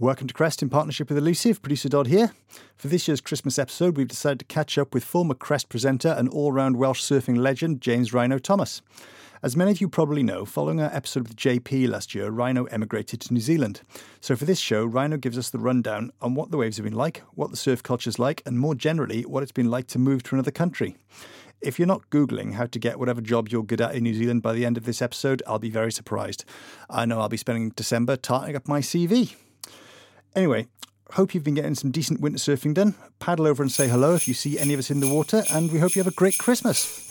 Welcome to Crest in partnership with Elusive, producer Dodd here. For this year's Christmas episode, we've decided to catch up with former Crest presenter and all-round Welsh surfing legend James Rhino Thomas. As many of you probably know, following our episode with JP last year, Rhino emigrated to New Zealand. So for this show, Rhino gives us the rundown on what the waves have been like, what the surf culture's like, and more generally, what it's been like to move to another country. If you're not Googling how to get whatever job you're good at in New Zealand by the end of this episode, I'll be very surprised. I know I'll be spending December tarting up my CV. Anyway, hope you've been getting some decent winter surfing done. Paddle over and say hello if you see any of us in the water, and we hope you have a great Christmas.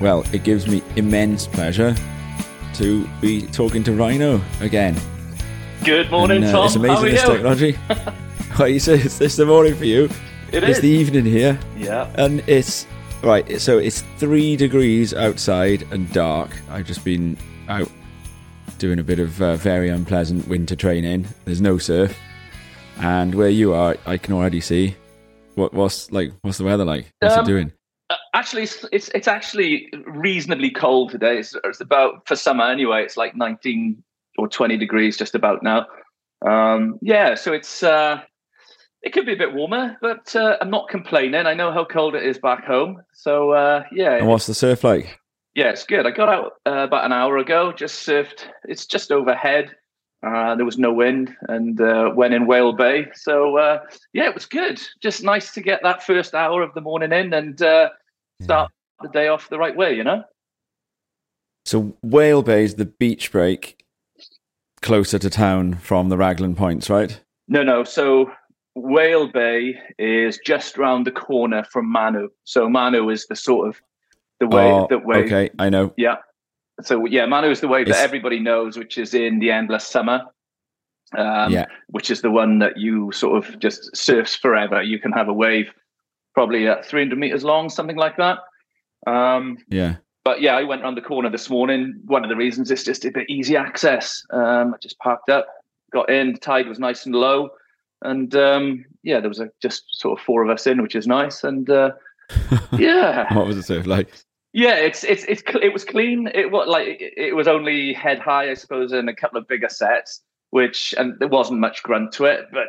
Well, it gives me immense pleasure to be talking to Rhino again. Good morning, Tom. It's amazing, this technology. Well, it's the morning for you. It's the evening here. Yeah. And it's right. So it's 3 degrees outside and dark. I've just been out doing a bit of very unpleasant winter training. There's no surf, and where you are, I can already see. What's the weather like? What's it doing? Actually, it's actually reasonably cold today. It's about, for summer anyway, it's like 19 or 20 degrees just about now. So it's it could be a bit warmer, but I'm not complaining. I know how cold it is back home. So, yeah. And what's the surf like? Yeah, it's good. I got out about an hour ago, just surfed. It's just overhead. There was no wind and went in Whale Bay. So, it was good. Just nice to get that first hour of the morning in and start the day off the right way, you know? So Whale Bay is the beach break closer to town from the Raglan Points, right? No. So Whale Bay is just round the corner from Manu. So Manu is the sort of the way that way. Okay, I know. Yeah. So, Manu is the wave that everybody knows, which is in the endless summer, which is the one that you sort of just surfs forever. You can have a wave probably 300 meters long, something like that. But, I went around the corner this morning. One of the reasons is just a bit easy access. I just parked up, got in. The tide was nice and low. And, there was just sort of four of us in, which is nice. And, What was it surf like? Yeah, it was clean. It was only head high, I suppose, and a couple of bigger sets, and there wasn't much grunt to it. But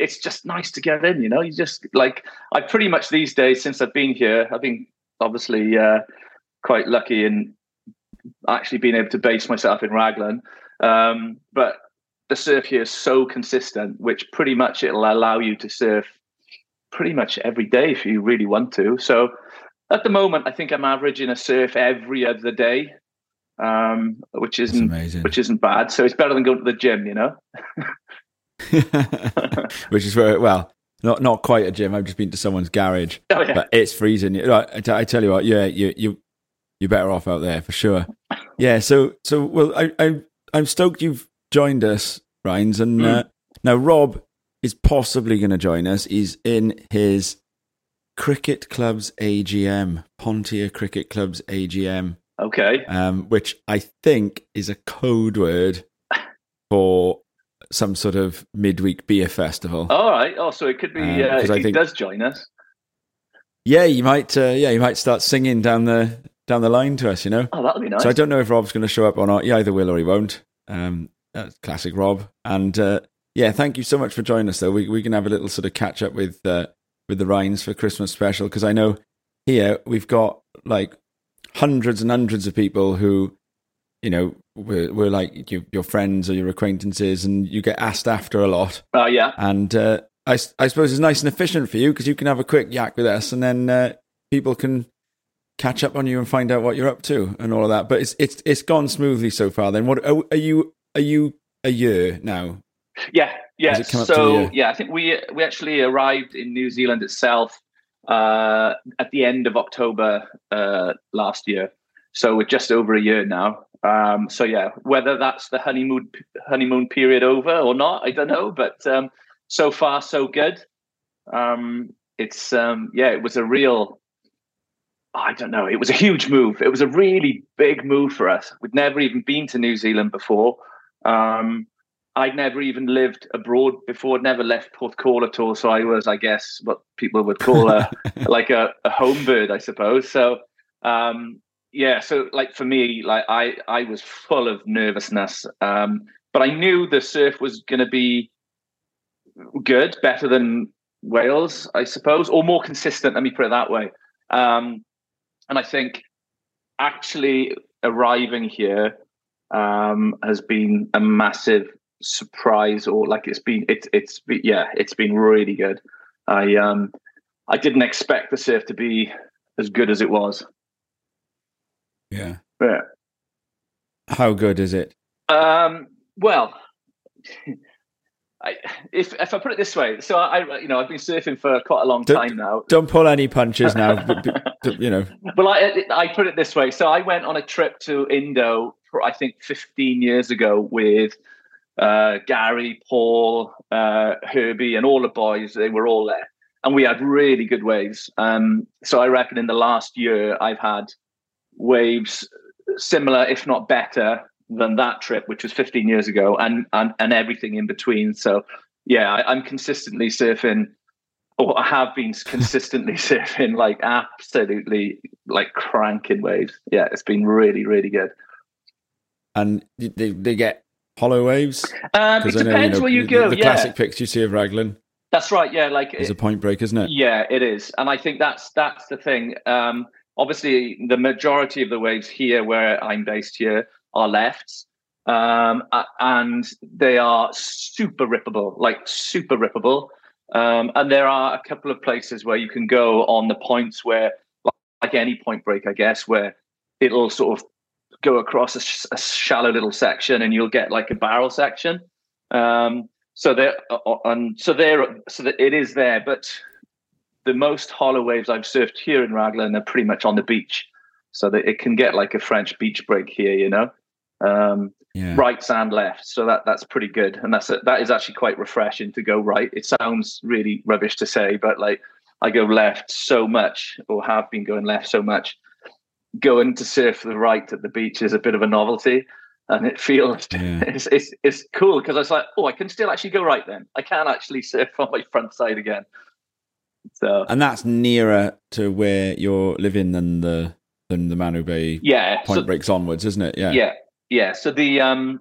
it's just nice to get in, you know. You just I pretty much these days since I've been here, I've been obviously quite lucky in actually being able to base myself in Raglan. But the surf here is so consistent, which pretty much it'll allow you to surf pretty much every day if you really want to. So. At the moment, I think I'm averaging a surf every other day, which isn't bad. So it's better than going to the gym, you know. Which is where, not quite a gym. I've just been to someone's garage, but it's freezing. I tell you what, you're better off out there for sure. Yeah. I'm stoked you've joined us, Rhines, and now Rob is possibly going to join us. He's in his. Cricket Club's AGM, Pontia Cricket Club's AGM. Okay. Which I think is a code word for some sort of midweek beer festival. All right. Oh, so it could be if he does join us. Yeah, you might. You might start singing down the line to us. You know. Oh, that'll be nice. So I don't know if Rob's going to show up or not. He either will or he won't. That's classic Rob. And thank you so much for joining us. Though we can have a little sort of catch up with the Rhines for Christmas special, because I know here we've got hundreds and hundreds of people who, you know, were your friends or your acquaintances, and you get asked after a lot. Oh, yeah. And I suppose it's nice and efficient for you because you can have a quick yak with us, and then people can catch up on you and find out what you're up to and all of that. But it's gone smoothly so far. Then what are you a year now? Yeah. Yes. So, I think we actually arrived in New Zealand itself at the end of October last year. So we're just over a year now. Whether that's the honeymoon period over or not, I don't know. But so far, so good. It was a real I don't know. It was a huge move. It was a really big move for us. We'd never even been to New Zealand before. I'd never even lived abroad before. I'd never left Porthcawl at all. So I was, I guess, what people would call a home bird, I suppose. So, yeah. So, like, for me, like, I was full of nervousness. But I knew the surf was going to be good, better than Wales, I suppose, or more consistent. Let me put it that way. And I think actually arriving here has been a massive surprise, or like it's been really good. I didn't expect the surf to be as good as it was. Yeah. Yeah. How good is it? Well, if I put it this way, so I I've been surfing for quite a long time now. Don't pull any punches now, but. Well, I put it this way. So I went on a trip to Indo, I think 15 years ago, with Gary, Paul, Herbie, and all the boys. They were all there, and we had really good waves. So I reckon in the last year, I've had waves similar, if not better, than that trip, which was 15 years ago, and everything in between. So yeah, I'm consistently surfing, or I have been consistently surfing, like absolutely like cranking waves. Yeah, it's been really, really good. And they get hollow waves? It depends where you go. The classic pics you see of Raglan. That's right, yeah. Like, it's a point break, isn't it? Yeah, it is. And I think that's the thing. Obviously, the majority of the waves here where I'm based here are lefts, and they are super rippable. And there are a couple of places where you can go on the points where, like any point break, I guess, where it'll sort of go across a shallow little section and you'll get like a barrel section. So it is there, but the most hollow waves I've surfed here in Raglan are pretty much on the beach, so that it can get like a French beach break here, rights and left. So that's pretty good. And that is actually quite refreshing to go right. It sounds really rubbish to say, but like I go left so much, or have been going left so much. Going to surf the right at the beach is a bit of a novelty, and it feels it's cool, because I was like, I can still actually go right then. I can actually surf on my front side again. So, and that's nearer to where you're living than the Manu Bay breaks onwards, isn't it? Yeah. Yeah. Yeah. So the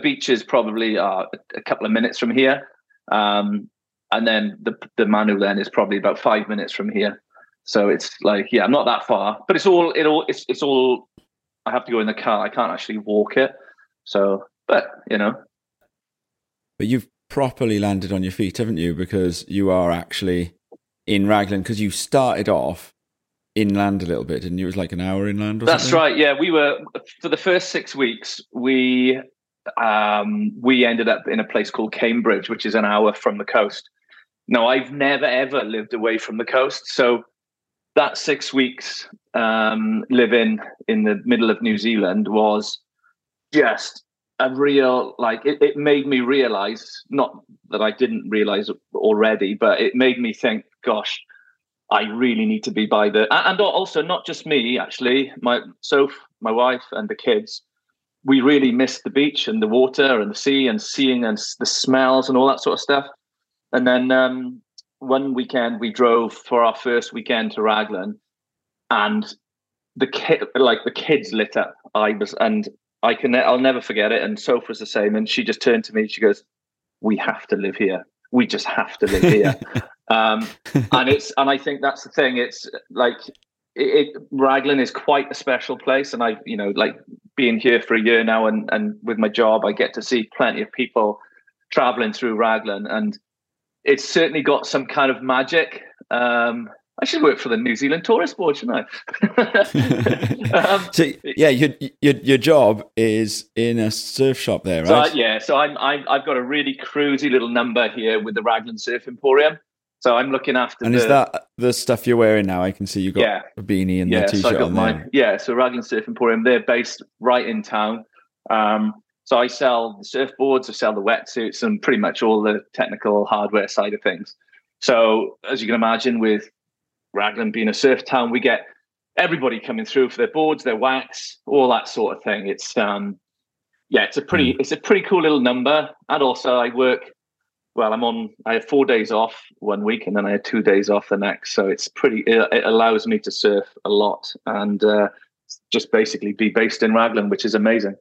beaches probably are a couple of minutes from here. And then the Manu then is probably about 5 minutes from here. So it's like, I'm not that far, but it's all. I have to go in the car. I can't actually walk it. So, but you've properly landed on your feet, haven't you? Because you are actually in Raglan, because you started off inland a little bit, didn't you? It was like an hour inland or something. That's right. Yeah, we were, for the first 6 weeks, we ended up in a place called Cambridge, which is an hour from the coast. Now, I've never ever lived away from the coast, so that 6 weeks living in the middle of New Zealand was just a real, like, it made me realize, not that I didn't realize already, but it made me think, gosh, I really need to be by the, and also not just me, actually, Soph, my wife, and the kids, we really missed the beach and the water and the sea and seeing and the smells and all that sort of stuff. And then one weekend we drove for our first weekend to Raglan, and the kids lit up. I'll never forget it. And Soph was the same. And she just turned to me. She goes, "We have to live here. We just have to live here." And I think that's the thing. It's like Raglan is quite a special place. And I, like being here for a year now, and with my job, I get to see plenty of people traveling through Raglan, and it's certainly got some kind of magic. I should work for the New Zealand Tourist Board, shouldn't I? So yeah, your job is in a surf shop there, right? So I've got a really cruisy little number here with the Raglan Surf Emporium. So I'm looking after. And is that the stuff you're wearing now? I can see you got a beanie and the t-shirt on there. Yeah, so Raglan Surf Emporium, they're based right in town. So I sell the surfboards, I sell the wetsuits, and pretty much all the technical hardware side of things. So as you can imagine, with Raglan being a surf town, we get everybody coming through for their boards, their wax, all that sort of thing. It's yeah, it's a pretty cool little number. And also I work, well, I have 4 days off one week and then I have 2 days off the next. So it's pretty, it allows me to surf a lot and just basically be based in Raglan, which is amazing.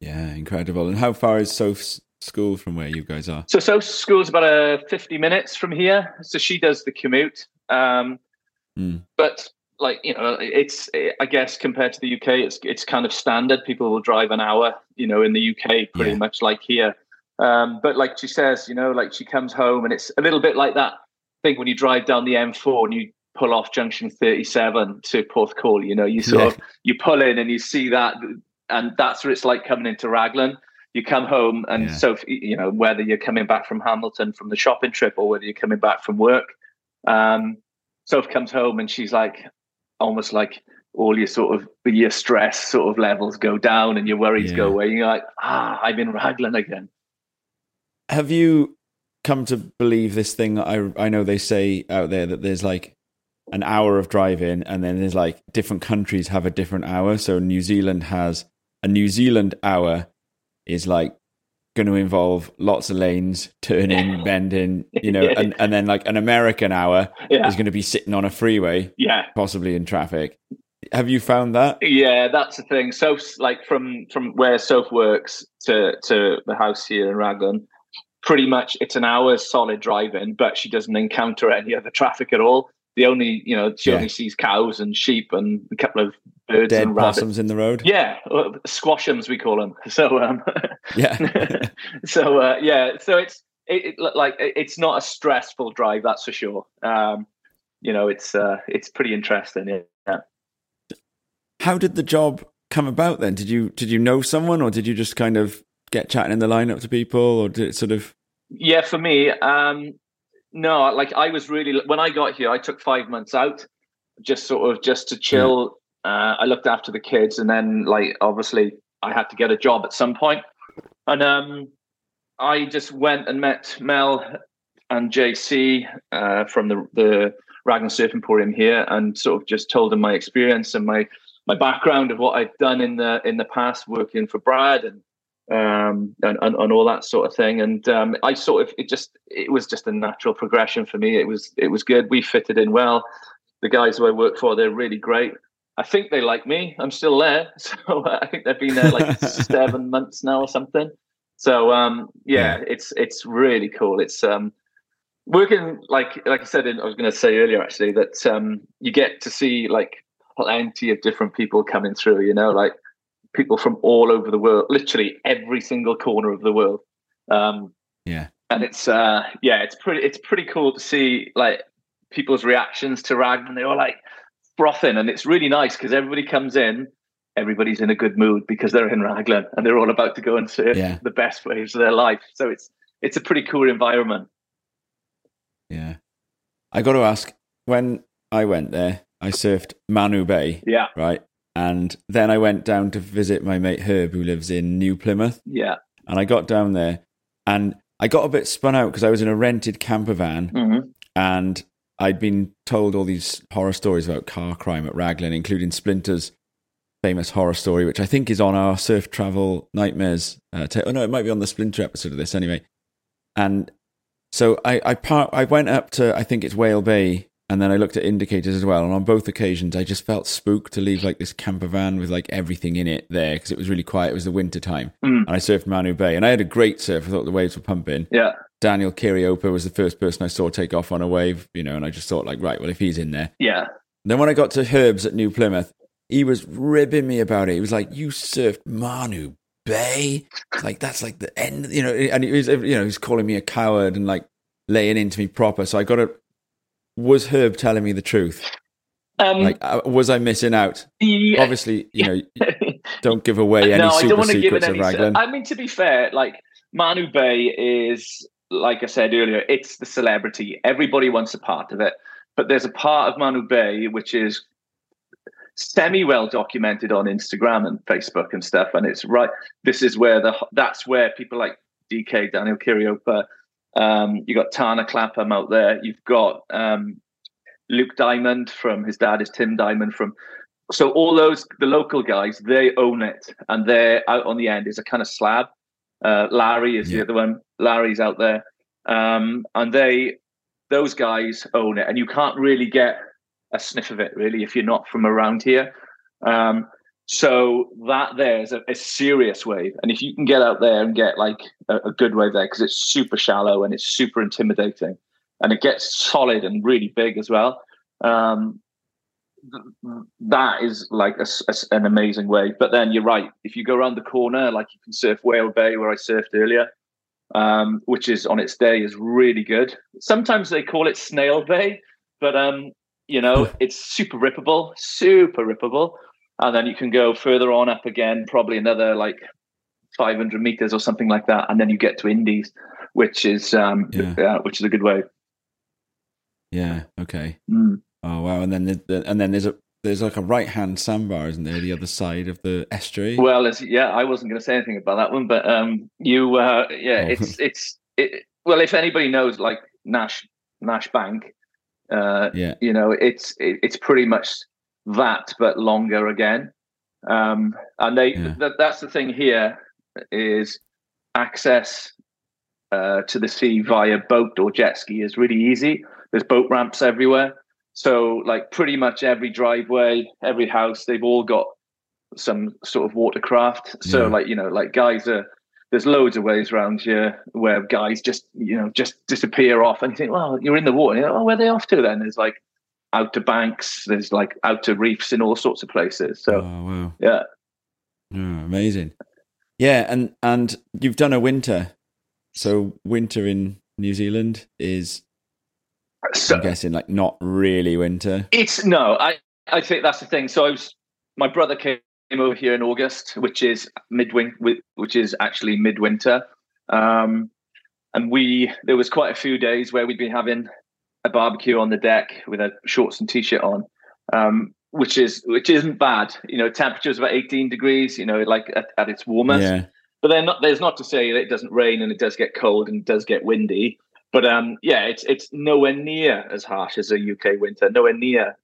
Yeah, incredible. And how far is Soph's school from where you guys are? So Soph's school is about 50 minutes from here. So she does the commute. But like, you know, I guess compared to the UK, it's kind of standard. People will drive an hour, you know, in the UK, pretty much like here. But like she says, you know, like she comes home and it's a little bit like that thing when you drive down the M4 and you pull off junction 37 to Porthcawl, you know, you sort of, you pull in and you see that, and that's what it's like coming into Raglan. You come home and so, you know, whether you're coming back from Hamilton from the shopping trip or whether you're coming back from work, Soph comes home and she's like, almost like all your sort of your stress sort of levels go down and your worries go away. You're like, I'm in Raglan again. Have you come to believe this thing? I know they say out there that there's like an hour of driving and then there's like different countries have a different hour. So New Zealand has a New Zealand hour is like going to involve lots of lanes, turning, bending, you know, and then like an American hour is going to be sitting on a freeway, possibly in traffic. Have you found that? Yeah, that's the thing. So like from where Soph works to the house here in Raglan, pretty much it's an hour solid driving, but she doesn't encounter any other traffic at all. The only, you know, she only sees cows and sheep and a couple of birds and rabbits. Possums in the road. Yeah, squashums we call them. So so it's not a stressful drive, that's for sure. You know, it's pretty interesting. Yeah. How did the job come about then? Did you know someone, or did you just kind of get chatting in the lineup to people, or did it sort of? Yeah, for me, no, like I was really, when I got here, I took 5 months out just to chill. I looked after the kids, and then like, obviously I had to get a job at some point. And I just went and met Mel and JC from the Raglan Surf Emporium here, and sort of just told them my experience and my background of what I'd done in the past working for Brad and all that sort of thing. And I sort of, it was just a natural progression for me. It was good. We fitted in well. The guys who I work for, they're really great. I think they like me. I'm still there. So I think they've been there like 7 months now or something. So it's really cool. It's working, like I said, I was going to say earlier actually, that you get to see like plenty of different people coming through, you know, like people from all over the world, literally every single corner of the world. And it's pretty cool to see like people's reactions to Raglan. They're all like frothing, and it's really nice because everybody comes in, everybody's in a good mood because they're in Raglan and they're all about to go and surf the best waves of their life. So it's a pretty cool environment. Yeah. I got to ask, when I went there, I surfed Manu Bay. Yeah. Right. And then I went down to visit my mate Herb, who lives in New Plymouth. Yeah. And I got down there and I got a bit spun out because I was in a rented camper van and I'd been told all these horror stories about car crime at Raglan, including Splinter's famous horror story, which I think is on our Surf Travel Nightmares. It might be on the Splinter episode of this anyway. And so I went up to, I think it's Whale Bay, and then I looked at indicators as well. And on both occasions, I just felt spooked to leave like this camper van with like everything in it there because it was really quiet. It was the winter time. And I surfed Manu Bay and I had a great surf. I thought the waves were pumping. Yeah. Daniel Kereopa was the first person I saw take off on a wave, you know, and I just thought like, right, well, if he's in there. Yeah. And then when I got to Herb's at New Plymouth, he was ribbing me about it. He was like, you surfed Manu Bay? Like, that's like the end, you know, and he was calling me a coward and like laying into me proper. So I got a... Was Herb telling me the truth? Was I missing out? Yeah. Obviously, you know, don't give away any super secrets of Raglan. I mean, to be fair, like Manu Bay is, like I said earlier, it's the celebrity. Everybody wants a part of it. But there's a part of Manu Bay which is semi-well documented on Instagram and Facebook and stuff. And it's right. This is where that's where people like DK, Daniel Kereopa, you got Tana Clapham out there. You've got Luke Diamond from his dad is Tim Diamond from. So all those, the local guys, they own it. And they're out on the end is a kind of slab. Larry is the other one. Larry's out there. And those guys own it. And you can't really get a sniff of it, really, if you're not from around here. So that there is a serious wave. And if you can get out there and get like a good wave there, because it's super shallow and it's super intimidating. And it gets solid and really big as well. That is like an amazing wave. But then you're right. If you go around the corner, like you can surf Whale Bay, where I surfed earlier, which is on its day is really good. Sometimes they call it Snail Bay, but you know, it's super rippable. And then you can go further on up again, probably another like 500 meters or something like that, and then you get to Indies, which is a good wave. Yeah. Okay. Mm. Oh wow! And then there's like a right hand sandbar, isn't there? The other side of the estuary. Well, I wasn't going to say anything about that one, but Well, if anybody knows like Nash Bank, you know, it's pretty much that, but longer again. And that's the thing here is access to the sea via boat or jet ski is really easy. There's boat ramps everywhere. So, like, pretty much every driveway, every house, they've all got some sort of watercraft. So, there's loads of ways around here where guys just disappear off. And you think, well, you're in the water. Like, oh, where are they off to then? There's, like, out to banks. There's, like, out to reefs in all sorts of places. So, oh, wow. Yeah, amazing. Yeah, and you've done a winter. So, winter in New Zealand is... So, I'm guessing like not really winter. It's no, I think that's the thing. So my brother came over here in August, which is actually midwinter. And there was quite a few days where we'd be having a barbecue on the deck with a shorts and t-shirt on, which isn't bad. You know, temperature's about 18 degrees, you know, like at its warmest. Yeah. But then there's not to say that it doesn't rain and it does get cold and it does get windy. But it's nowhere near as harsh as a UK winter. Nowhere near.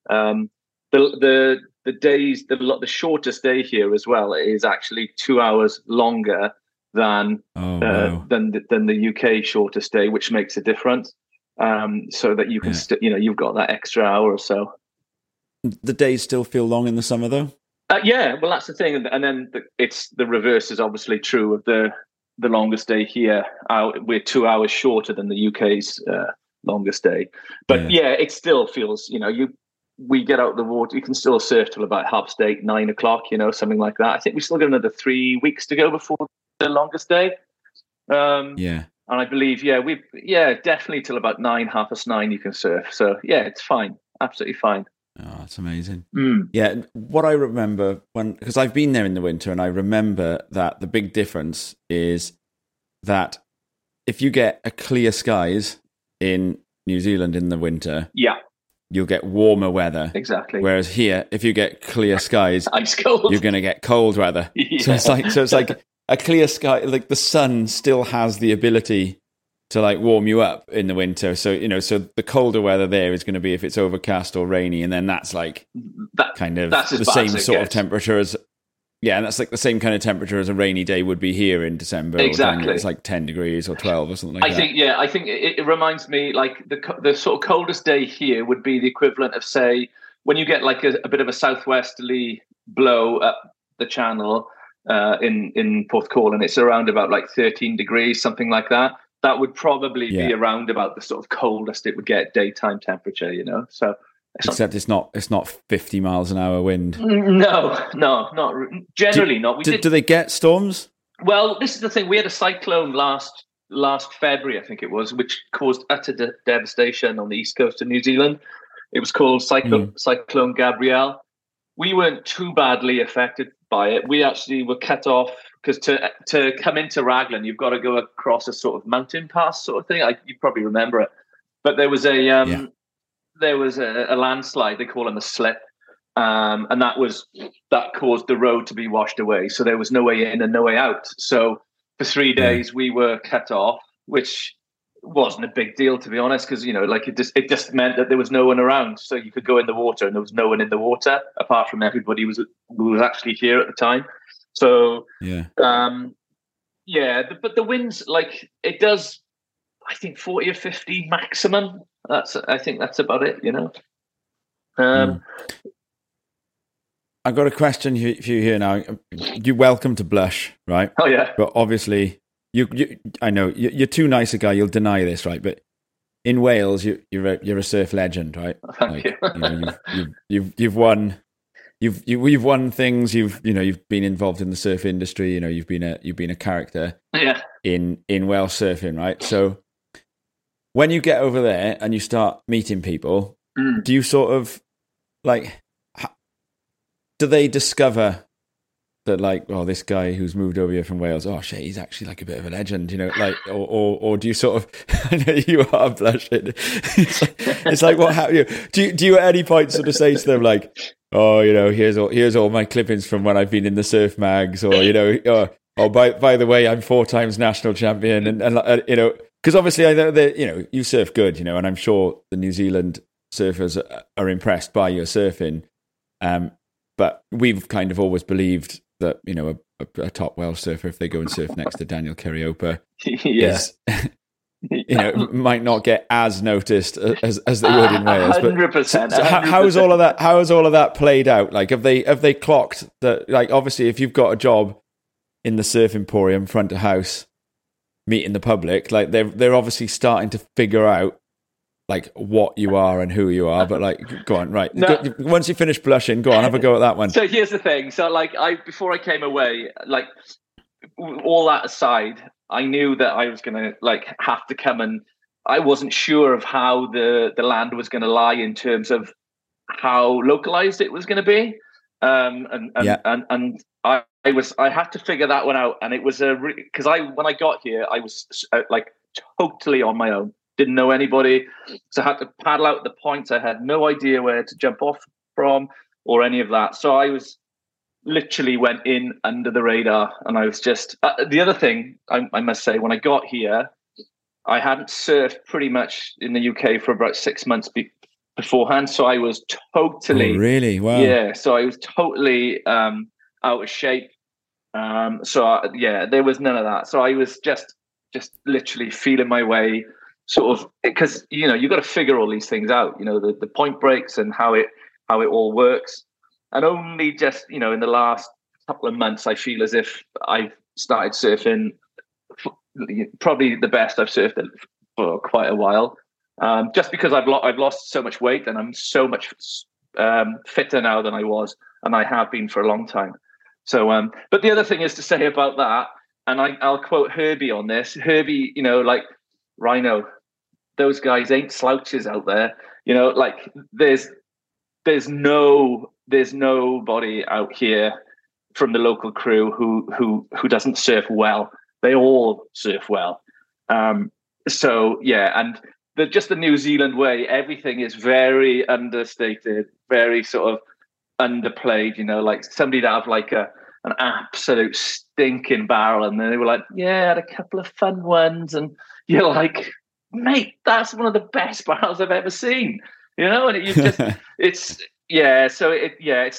The days, the shortest day here as well is actually 2 hours longer than the UK shortest day, which makes a difference. So that you can, you've got that extra hour or so. The days still feel long in the summer, though. Well, that's the thing, and then the reverse is obviously true of the longest day here. We're 2 hours shorter than the UK's longest day, but it still feels, we get out of the water, you can still surf till about 8:30, 9 o'clock, something like that. I think we still got another 3 weeks to go before the longest day. And I believe definitely till about 9, 9:30 you can surf. So it's fine, absolutely fine. Oh, that's amazing. Mm. Yeah, what I remember because I've been there in the winter, and I remember that the big difference is that if you get a clear skies in New Zealand in the winter, you'll get warmer weather. Exactly. Whereas here, if you get clear skies, ice cold, you're going to get cold weather. Yeah. So it's like a clear sky, like the sun still has the ability to like warm you up in the winter. So, so the colder weather there is going to be if it's overcast or rainy. And then that's like that's the same sort of temperature as, and that's like the same kind of temperature as a rainy day would be here in December. Exactly. It's like 10 degrees or 12 or something like that. I think it reminds me like the sort of coldest day here would be the equivalent of, say, when you get like a bit of a southwesterly blow up the channel in Porthcawl, and it's around about like 13 degrees, something like that. That would probably be around about the sort of coldest it would get daytime temperature, So it's not 50 miles an hour wind. No, not generally. Not. Do they get storms? Well, this is the thing. We had a cyclone last February, I think it was, which caused utter devastation on the east coast of New Zealand. It was called Cyclone Gabrielle. We weren't too badly affected by it. We actually were cut off because to come into Raglan, you've got to go across a sort of mountain pass sort of thing. You probably remember it, but there was a landslide. They call them a slip, and that caused the road to be washed away. So there was no way in and no way out. So for 3 days we were cut off, which wasn't a big deal, to be honest, because, you know, like it just meant that there was no one around. So you could go in the water and there was no one in the water apart from everybody who was actually here at the time. So, yeah. But the winds, like, it does, I think 40 or 50 maximum. I think that's about it, you know. I've got a question for you here now. You're welcome to blush, right? Oh, yeah. But obviously, you're too nice a guy, you'll deny this, right? But in Wales, you're a surf legend, right? Thank you. You know, you've won things. You've been involved in the surf industry. You know, you've been a character. Yeah. In Welsh surfing, right? So when you get over there and you start meeting people, do you sort of like? Do they discover that, like, oh, this guy who's moved over here from Wales, oh shit, he's actually like a bit of a legend, you know, like, or do you sort of? I know you are blushing. It's like what happened? Do you at any point sort of say to them like? Oh, you know, here's all my clippings from when I've been in the surf mags, or, you know, by the way, I'm 4 times national champion, and you know, because obviously I know that, you know, you surf good, you know, and I'm sure the New Zealand surfers are impressed by your surfing, but we've kind of always believed that, you know, a top Welsh surfer, if they go and surf next to Daniel Kereopa, yes. Yeah. You know, might not get as noticed as they would in Wales. 100%. So how is all of that played out? Like, have they clocked that? Like, obviously, if you've got a job in the Surf Emporium, front of house, meeting the public, like they're obviously starting to figure out like what you are and who you are. But like, go on, right? No. Once you finish blushing, go on, have a go at that one. So here's the thing. So like, before I came away, like all that aside, I knew that I was going to like have to come, and I wasn't sure of how the land was going to lie in terms of how localized it was going to be. I had to figure that one out. And it was because when I got here, I was like totally on my own, didn't know anybody. So I had to paddle out the points. I had no idea where to jump off from or any of that. So I was literally went in under the radar, and I was just the other thing I must say, when I got here, I hadn't surfed pretty much in the UK for about 6 months beforehand, so I was totally I was totally out of shape, there was none of that. So I was just literally feeling my way, sort of, because, you know, you've got to figure all these things out, you know, the point breaks and how it all works. And only just, you know, in the last couple of months, I feel as if I've started surfing probably the best I've surfed for quite a while. Just because I've lost so much weight, and I'm so much fitter now than I was, and I have been for a long time. So, but the other thing is to say about that, and I'll quote Herbie on this. Herbie, you know, like, Rhino, those guys ain't slouches out there. You know, like there's nobody out here from the local crew who doesn't surf well. They all surf well. And the New Zealand way, everything is very understated, very sort of underplayed, you know, like somebody'd have like an absolute stinking barrel, and then they were like, yeah, I had a couple of fun ones, and you're like, mate, that's one of the best barrels I've ever seen, you know, and it's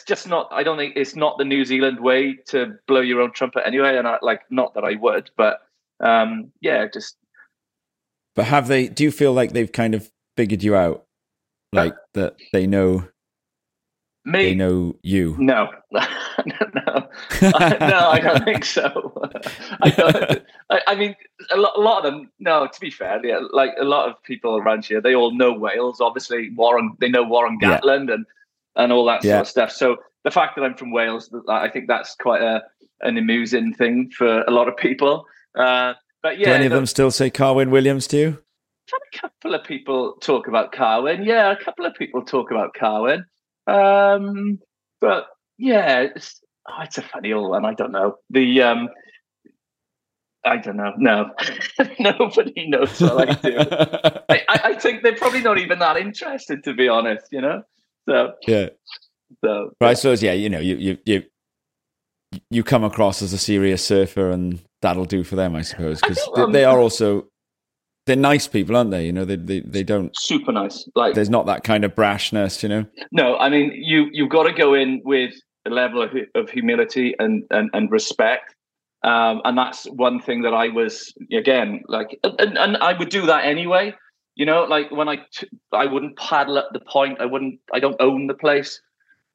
just not. I don't think it's not the New Zealand way to blow your own trumpet anyway. And not that I would, but But have they? Do you feel like they've kind of figured you out, like that they know me? They know you? No, no, I don't think so. I mean, a lot of them. No, to be fair, yeah, like a lot of people around here, they all know Wales. Obviously, they know Warren Gatland, yeah. And all that sort of stuff. So the fact that I'm from Wales, I think that's quite an amusing thing for a lot of people. But yeah, do any of them still say Carwyn Williams to you? I've had a couple of people talk about Carwyn. Yeah, a couple of people talk about Carwyn. But yeah, it's a funny old one. I don't know. I don't know. No, nobody knows what I do. I think they're probably not even that interested, to be honest. You know. So but I suppose, yeah, you know, you come across as a serious surfer, and that'll do for them, I suppose, because they are also They're nice people, aren't they? You know, they don't... Super nice. Like, there's not that kind of brashness, you know? No, I mean, you've got to go in with a level of humility and respect. And that's one thing that I was, again, like... And I would do that anyway. You know, like, when I wouldn't paddle at the point. I don't own the place.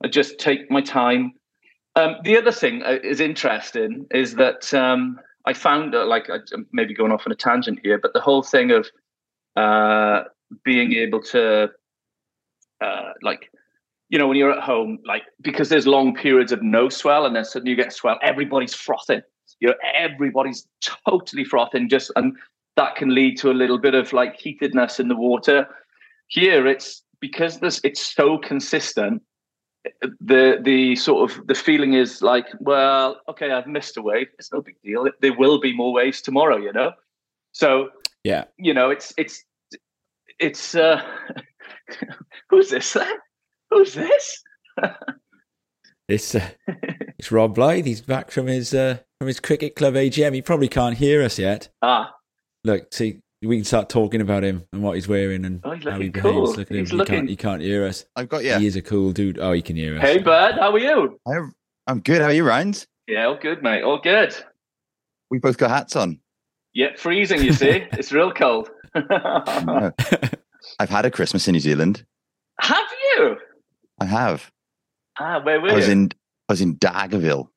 I just take my time. The other thing is interesting is that... I found that, like, I'm maybe going off on a tangent here, but the whole thing of being able to, like, you know, when you're at home, like, because there's long periods of no swell and then suddenly you get swell, everybody's frothing. You know, everybody's totally frothing, just, and that can lead to a little bit of, like, heatedness in the water. Here, it's because it's so consistent. The sort of the feeling is like, well, okay, I've missed a wave. It's no big deal. There will be more waves tomorrow, you know. So yeah, you know, it's who's this? Who's this? It's Rob Blythe. He's back from his cricket club AGM. He probably can't hear us yet. Ah, look, see. We can start talking about him and what he's wearing and how he behaves. Cool. Look at him. He can't hear us. I've got you. He is a cool dude. Oh, he can hear us. Hey, Bird, how are you? I'm good. How are you, Ryan? Yeah, all good, mate. All good. We both got hats on. Yeah, freezing, you see. It's real cold. No. I've had a Christmas in New Zealand. Have you? I have. Ah, where were you? I was in Dargaville.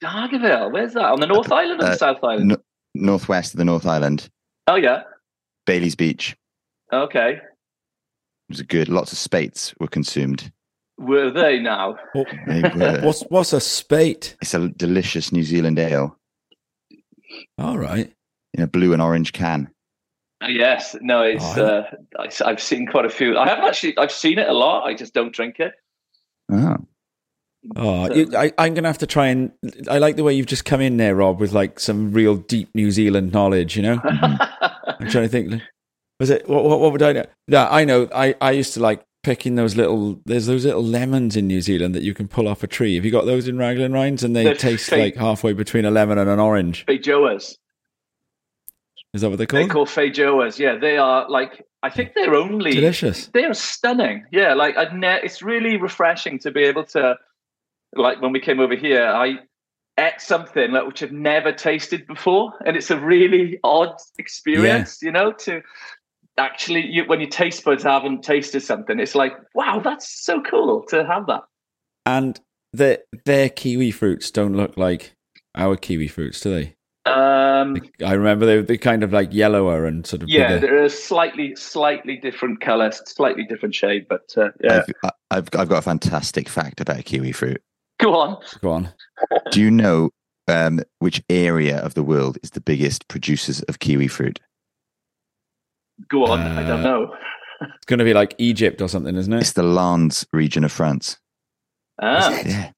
Dargaville? Where's that? On the North Island or the South Island? Northwest of the North Island. Oh, yeah. Bailey's Beach. Okay. It was good. Lots of spates were consumed. Were they now? Oh, they were. What's a spate? It's a delicious New Zealand ale. All right. In a blue and orange can. Yes. No, it's. I've seen quite a few. I haven't actually. I've seen it a lot. I just don't drink it. Oh. Oh, I'm going to have to try and... I like the way you've just come in there, Rob, with like some real deep New Zealand knowledge, you know? I'm trying to think. Was it... What would I know? No, I know. I used to like picking those little... There's those little lemons in New Zealand that you can pull off a tree. Have you got those in Raglan, Ryan? And they taste like halfway between a lemon and an orange. Feijoas. Is that what they're called? They're called Feijoas. Yeah, they are like... I think they're only... Delicious. They're stunning. Yeah, like it's really refreshing to be able to... Like when we came over here, I ate something like, which I've never tasted before, and it's a really odd experience, yeah. You know. To actually, when your taste buds haven't tasted something, it's like, wow, that's so cool to have that. And their kiwi fruits don't look like our kiwi fruits, do they? I remember they're kind of like yellower and sort of bigger. They're a slightly different color, slightly different shade, but yeah. I've got a fantastic fact about kiwi fruit. Go on. Do you know which area of the world is the biggest producers of kiwi fruit? Go on. I don't know. It's going to be like Egypt or something, isn't it? It's the Landes region of France. Ah. Yeah.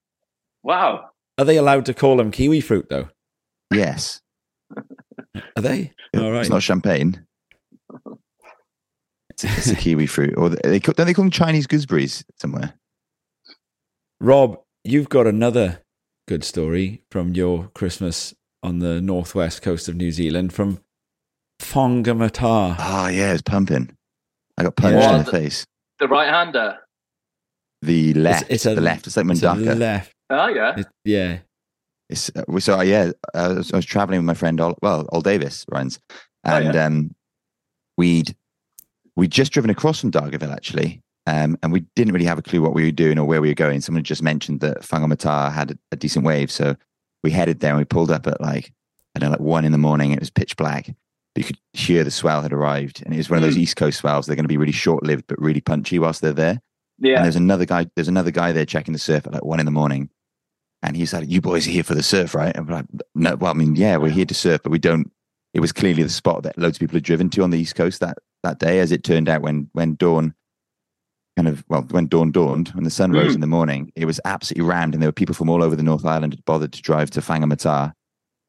Wow. Are they allowed to call them kiwi fruit, though? Yes. Are they? All right. It's not champagne. It's a kiwi fruit. Or don't they call them Chinese gooseberries somewhere? Rob, you've got another good story from your Christmas on the northwest coast of New Zealand from Whangamata. Oh, yeah, it was pumping. I got punched in the face. The right-hander? The left. It's the left. It's like Mandaka. It's left. Oh, yeah. I was traveling with my friend, Al Davis, Ryan's, and we'd just driven across from Dargaville, actually. And we didn't really have a clue what we were doing or where we were going. Someone just mentioned that Whangamata had a decent wave. So we headed there and we pulled up at like 1 a.m. It was pitch black. But you could hear the swell had arrived. And it was one of those East Coast swells. They're going to be really short-lived, but really punchy whilst they're there. Yeah. And there's another guy there checking the surf at like 1 a.m. And he's like, you boys are here for the surf, right? And we're like, no, well, I mean, yeah, we're here to surf, but we don't. It was clearly the spot that loads of people had driven to on the East Coast that day, as it turned out when dawn. When dawn dawned, when the sun rose in the morning, it was absolutely rammed, and there were people from all over the North Island had bothered to drive to Whangamata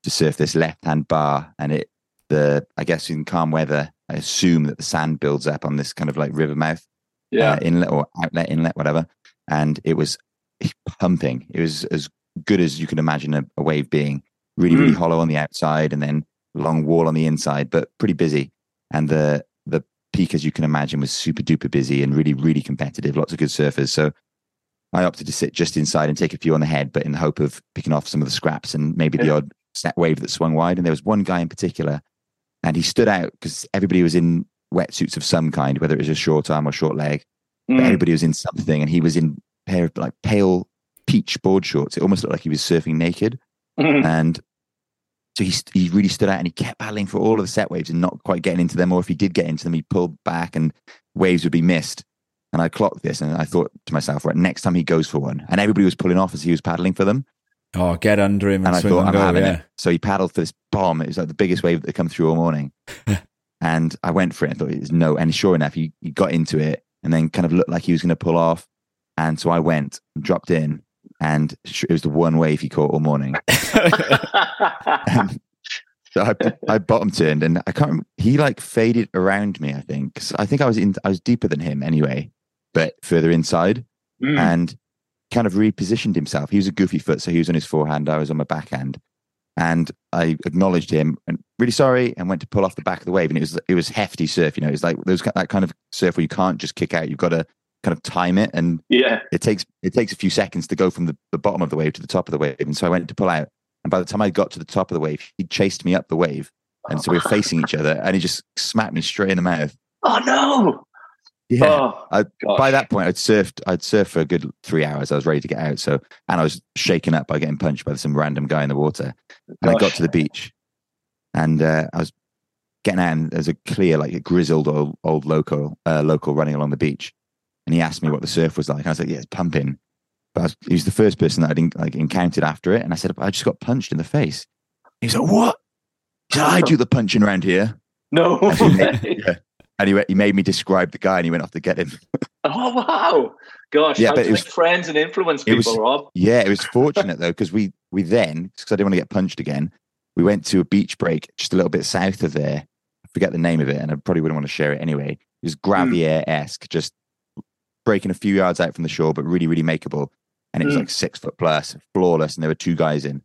to surf this left-hand bar, and I guess in calm weather, I assume that the sand builds up on this kind of like river mouth, inlet or outlet, whatever, and it was pumping. It was as good as you can imagine a wave being, really, really hollow on the outside, and then long wall on the inside, but pretty busy. and the peak, as you can imagine, was super duper busy and really, really competitive. Lots of good surfers. So I opted to sit just inside and take a few on the head, but in the hope of picking off some of the scraps and maybe the odd set wave that swung wide. And there was one guy in particular, and he stood out because everybody was in wetsuits of some kind, whether it was a short arm or short leg. But everybody was in something, and he was in a pair of like pale peach board shorts. It almost looked like he was surfing naked. And so he really stood out, and he kept battling for all of the set waves and not quite getting into them. Or if he did get into them, he pulled back and waves would be missed. And I clocked this, and I thought to myself, right, next time he goes for one. And everybody was pulling off as he was paddling for them. Oh, get under him. And I thought, I'm having it. So he paddled for this bomb. It was like the biggest wave that had come through all morning. And I went for it. I thought it was no. And sure enough, he got into it and then kind of looked like he was going to pull off. And so I went and dropped in. And it was the one wave he caught all morning. So I bottom turned, and I can't remember, he like faded around me, I think. Cause I think I was deeper than him anyway, but further inside, and kind of repositioned himself. He was a goofy foot. So he was on his forehand. I was on my backhand, and I acknowledged him and really sorry and went to pull off the back of the wave. And it was hefty surf. You know, it's like those, that kind of surf where you can't just kick out. You've got to kind of time it, and it takes a few seconds to go from the bottom of the wave to the top of the wave. And so I went to pull out, and by the time I got to the top of the wave, he chased me up the wave, and so we were facing each other, and he just smacked me straight in the mouth. Oh no! Yeah. Oh, by that point, I'd surfed for a good 3 hours. I was ready to get out, and I was shaken up by getting punched by some random guy in the water. And I got to the beach, and I was getting out, and there's a clear, like a grizzled old local running along the beach. And he asked me what the surf was like. I was like, yeah, it's pumping. But he was the first person that I'd encountered after it. And I said, I just got punched in the face. He was like, what? I do the punching around here. No. And he made me describe the guy, and he went off to get him. Oh, wow. Gosh. Yeah, but it was, friends and influence people, Rob. Yeah, it was fortunate, though, because we then, because I didn't want to get punched again, we went to a beach break just a little bit south of there. I forget the name of it, and I probably wouldn't want to share it anyway. It was Gravier-esque, just breaking a few yards out from the shore, but really, really makeable. And it was like 6 foot plus, flawless, and there were two guys in.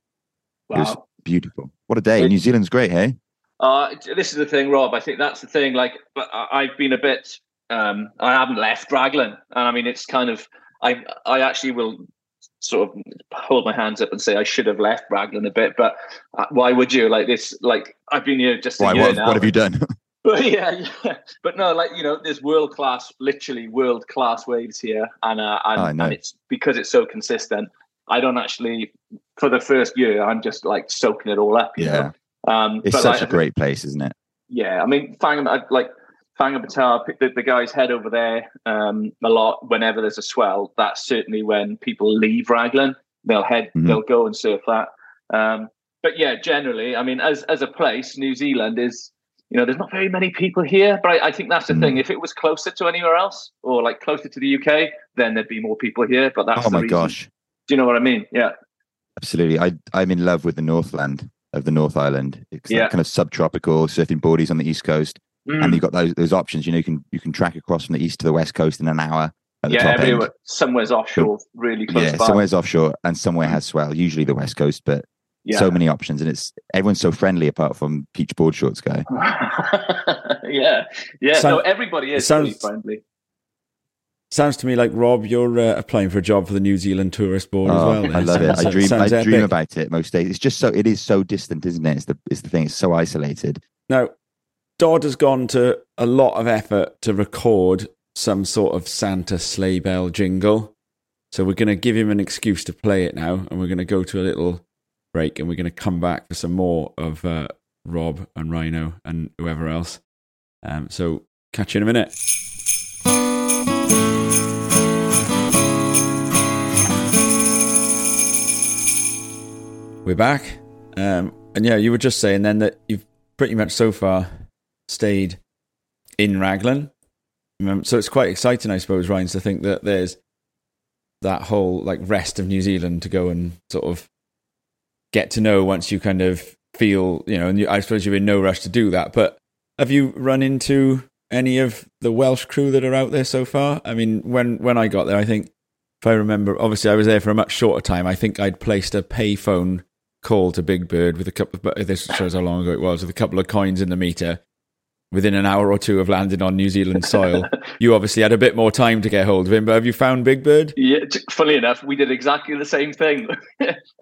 Wow. It was beautiful. What a day. New Zealand's great, hey? This is the thing, Rob. I think that's the thing. Like, I've been a bit, I haven't left Raglan. And I mean, it's kind of, I actually will sort of hold my hands up and say I should have left Raglan a bit, but why would you? Like this, like, I've been here just a year now. What have you done? But yeah, but no, like, you know, there's world class waves here, and it's because it's so consistent. I don't actually, for the first year, I'm just like soaking it all up. You know? It's but such a great place, isn't it? Yeah, I mean, Whangamata, the guys head over there a lot. Whenever there's a swell, that's certainly when people leave Raglan. They'll head, they'll go and surf that. But yeah, generally, I mean, as a place, New Zealand is. You know, there's not very many people here, but I think that's the thing. If it was closer to anywhere else, or like closer to the UK, then there'd be more people here. But that's the reason. Do you know what I mean? Yeah, absolutely. I'm in love with the Northland of the North Island. It's that kind of subtropical surfing boardies on the East Coast, and you've got those options. You know, you can track across from the East to the West Coast in an hour. At the top everywhere. End. Somewhere's offshore, really close. Yeah, by. Somewhere's offshore, and somewhere has swell. Usually the West Coast, but. Yeah. So many options, and everyone's so friendly apart from peach board shorts guy. Yeah. So everybody is really friendly. Sounds to me like, Rob, you're applying for a job for the New Zealand Tourist Board as well. I love it. I dream about it most days. It's just so it is so distant, isn't it? It's the thing. It's so isolated. Now, Dodd has gone to a lot of effort to record some sort of Santa sleigh bell jingle, so we're going to give him an excuse to play it now, and we're going to go to a little break, and we're going to come back for some more of Rob and Rhino and whoever else. So catch you in a minute. We're back. And yeah, you were just saying then that you've pretty much so far stayed in Raglan. So it's quite exciting, I suppose, Ryan, to think that there's that whole like rest of New Zealand to go and sort of get to know once you kind of feel, you know, and I suppose you're in no rush to do that, but have you run into any of the Welsh crew that are out there so far? I mean, when I got there, I think, if I remember, obviously I was there for a much shorter time. I think I'd placed a payphone call to Big Bird with a couple of, this shows how long ago it was, with a couple of coins in the meter, within an hour or two of landing on New Zealand soil. You obviously had a bit more time to get hold of him, but have you found Big Bird? Yeah, funnily enough, we did exactly the same thing.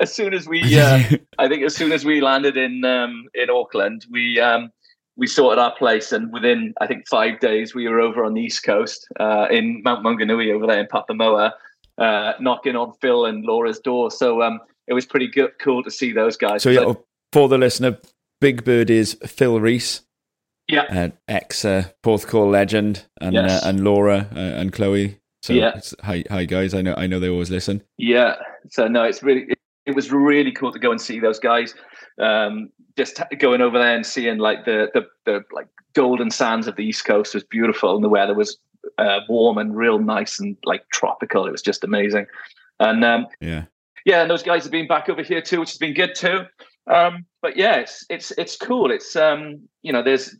As soon as we landed in Auckland, we sorted our place, and within, I think, 5 days, we were over on the East Coast in Mount Maunganui over there in Papamoa, knocking on Phil and Laura's door. So it was pretty cool to see those guys. So yeah, for the listener, Big Bird is Phil Reese. Yeah, ex Porthcawl legend, and yes. And Laura and Chloe. So yeah. Hi guys. I know they always listen. Yeah. So no, it was really cool to go and see those guys. Just going over there and seeing like the like golden sands of the East Coast was beautiful, and the weather was warm and real nice and like tropical. It was just amazing. And and those guys have been back over here too, which has been good too. But yeah, it's cool. It's there's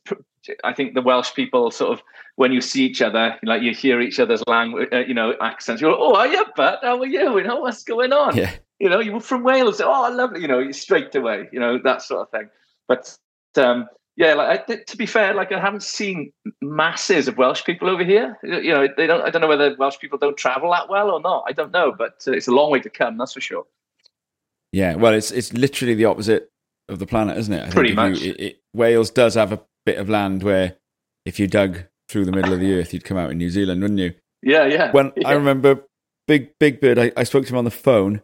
I think the Welsh people sort of when you see each other, like you hear each other's language, accents. You're like, oh, are you, Bert? How are you? You know, what's going on? Yeah. You know, you were from Wales. Oh, I love it. You know, straight away. You know, that sort of thing. But to be fair, like I haven't seen masses of Welsh people over here. You know, they don't. I don't know whether Welsh people don't travel that well or not. I don't know, but it's a long way to come. That's for sure. Yeah, well, it's literally the opposite of the planet, isn't it? I think pretty much. Wales does have a bit of land where if you dug through the middle of the earth, you'd come out in New Zealand, wouldn't you? Yeah, yeah. I remember Big Bird, I spoke to him on the phone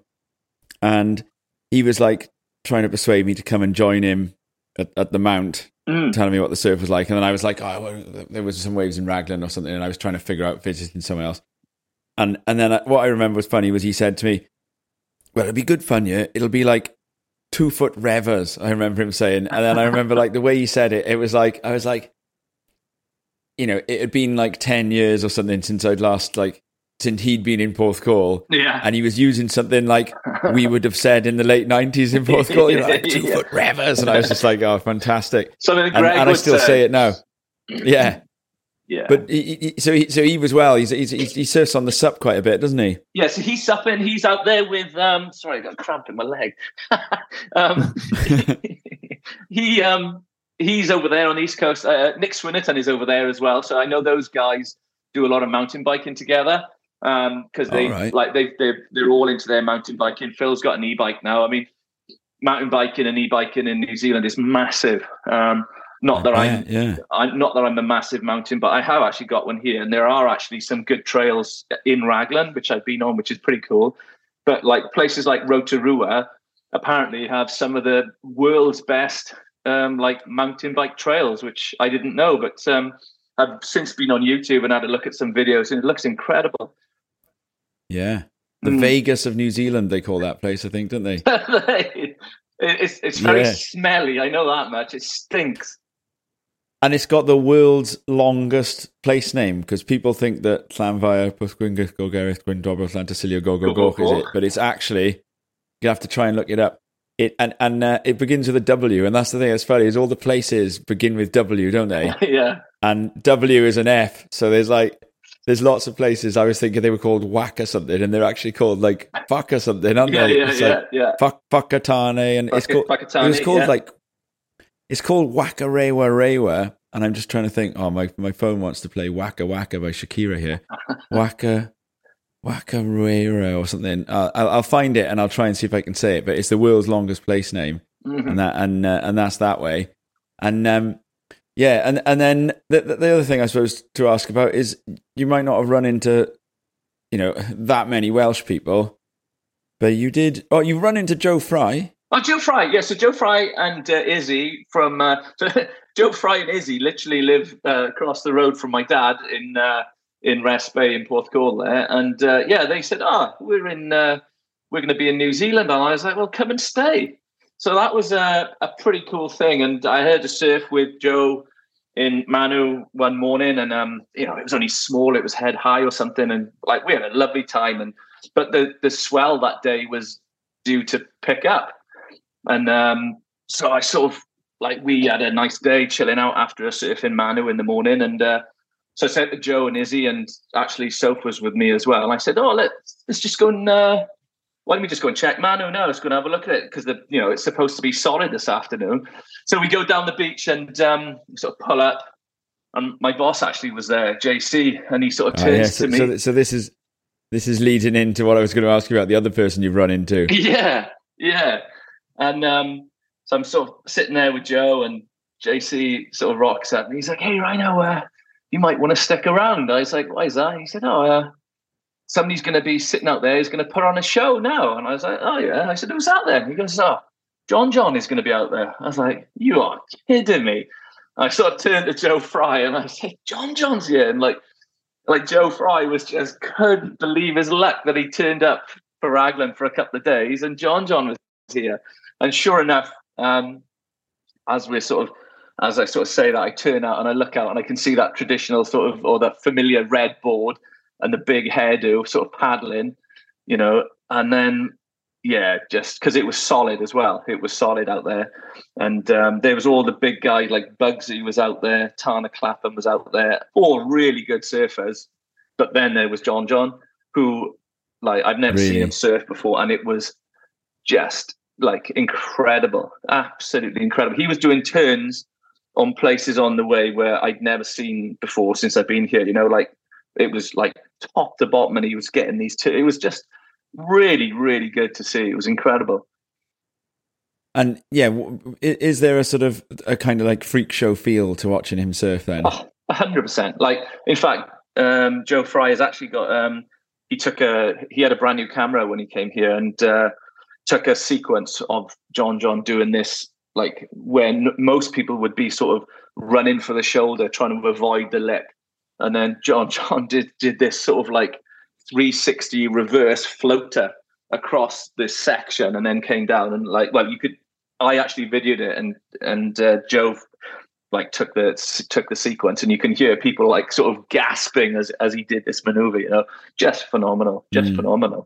and he was like trying to persuade me to come and join him at the Mount, telling me what the surf was like. And then I was like, there was some waves in Raglan or something, and I was trying to figure out visiting somewhere else. And then what I remember was funny was he said to me, well, it'll be good fun, yeah. It'll be like 2 foot revers, I remember him saying. And then I remember like the way he said it, it was like, I was like, you know, it had been like 10 years or something since I'd last, like, since he'd been in Porthcawl. Yeah. And he was using something like we would have said in the late 90s in Porthcawl, you know, like 2 foot revers. And I was just like, oh, fantastic. Something Greg and I still say it now. Yeah. Yeah, but he was well. He surfs on the SUP quite a bit, doesn't he? Yeah, so he's supping. He's out there with. Sorry, I got a cramp in my leg. He's over there on the East Coast. Nick Swinnerton is over there as well. So I know those guys do a lot of mountain biking together because they're all into their mountain biking. Phil's got an e-bike now. I mean, mountain biking and e-biking in New Zealand is massive. Not that I'm a massive mountain, but I have actually got one here, and there are actually some good trails in Raglan, which I've been on, which is pretty cool. But like places like Rotorua apparently have some of the world's best like mountain bike trails, which I didn't know. But I've since been on YouTube and had a look at some videos, and it looks incredible. Yeah, the Vegas of New Zealand, they call that place, I think, don't they? It's very smelly. I know that much. It stinks. And it's got the world's longest place name because people think that Llanfair, Pwllgwyngyll, Gogereth, Gwyndrobwll, Llantysilio, Gogolgoch is it, but it's actually, you have to try and look it up. It it begins with a W, and that's the thing that's funny is all the places begin with W, don't they? Yeah. And W is an F, so there's lots of places. I was thinking they were called Waka something, and they're actually called like Fucka something, aren't they? Fuckatane, and it's called like. It's called Whakarewarewa, and I'm just trying to think. Oh, my phone wants to play Waka Waka by Shakira here. Whakarewarewa or something. I'll find it and I'll try and see if I can say it. But it's the world's longest place name, and that's that way. And and then the other thing I suppose to ask about is you might not have run into, that many Welsh people, but you did. Oh, you've run into Joe Fry. Oh, Joe Fry, yeah. So Joe Fry and Izzy from Joe Fry and Izzy literally live across the road from my dad in Rest Bay in Porthcawl there, and they said, we're going to be in New Zealand, and I was like, well, come and stay. So that was a pretty cool thing, and I heard a surf with Joe in Manu one morning, and it was only small, it was head high or something, and like we had a lovely time, but the swell that day was due to pick up. And so I sort of like we had a nice day chilling out after a surf in Manu in the morning, and so I said to Joe and Izzy, and actually Soph was with me as well. And I said, let's just go and why don't we just go and check Manu now? Let's go and have a look at it because it's supposed to be solid this afternoon. So we go down the beach and sort of pull up, And my boss actually was there, JC, and he sort of turns to me. So this is leading into what I was going to ask you about, the other person you've run into. Yeah. And so I'm sort of sitting there with Joe, and JC sort of rocks up, and he's like, "Hey, Rhino, you might want to stick around." I was like, "Why is that?" He said, "Oh, somebody's going to be sitting out there. He's going to put on a show now." And I was like, "Oh, yeah." I said, "Who's out there?" He goes, "Oh, John John is going to be out there." I was like, "You are kidding me." I sort of turned to Joe Fry and I said, "John John's here." And like Joe Fry was just couldn't believe his luck that he turned up for Raglan for a couple of days, and John John was here. And sure enough, as I say that, I turn out and I look out and I can see that traditional sort of, or that familiar red board and the big hairdo sort of paddling, you know. And then, yeah, just because it was solid as well. It was solid out there. And there was all the big guys, like Bugsy was out there, Tana Clapham was out there, all really good surfers. But then there was John John, who, like, I've never seen him surf before. And it was just, like, incredible, absolutely incredible. He was doing turns on places on the way where I'd never seen before since I've been here, you know, like, it was like top to bottom, and he was getting these two. It was just really, really good to see. It was incredible. And yeah, is there a kind of like freak show feel to watching him surf then? 100%. Like, in fact, Joe Fry has actually got, he had a brand new camera when he came here, and took a sequence of John John doing this, like, when most people would be sort of running for the shoulder, trying to avoid the lip. And then John John did this sort of like 360 reverse floater across this section, and then came down, and I actually videoed it, and Joe like took the sequence, and you can hear people like sort of gasping as he did this maneuver, you know, just phenomenal. Mm.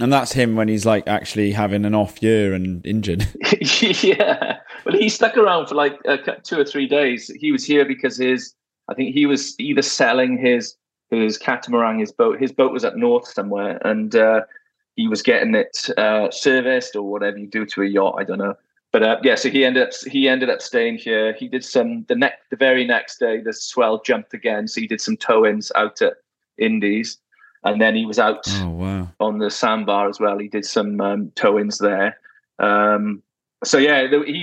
And that's him when he's like actually having an off year and injured. Yeah. Well, he stuck around for like 2 or 3 days. He was here because he was either selling his catamaran, his boat was up north somewhere, and he was getting it serviced or whatever you do to a yacht. I don't know. But so he ended up staying here. He did the very next day, the swell jumped again. So he did some tow-ins out at Indies. And then he was out on the sandbar as well. He did some tow-ins there. He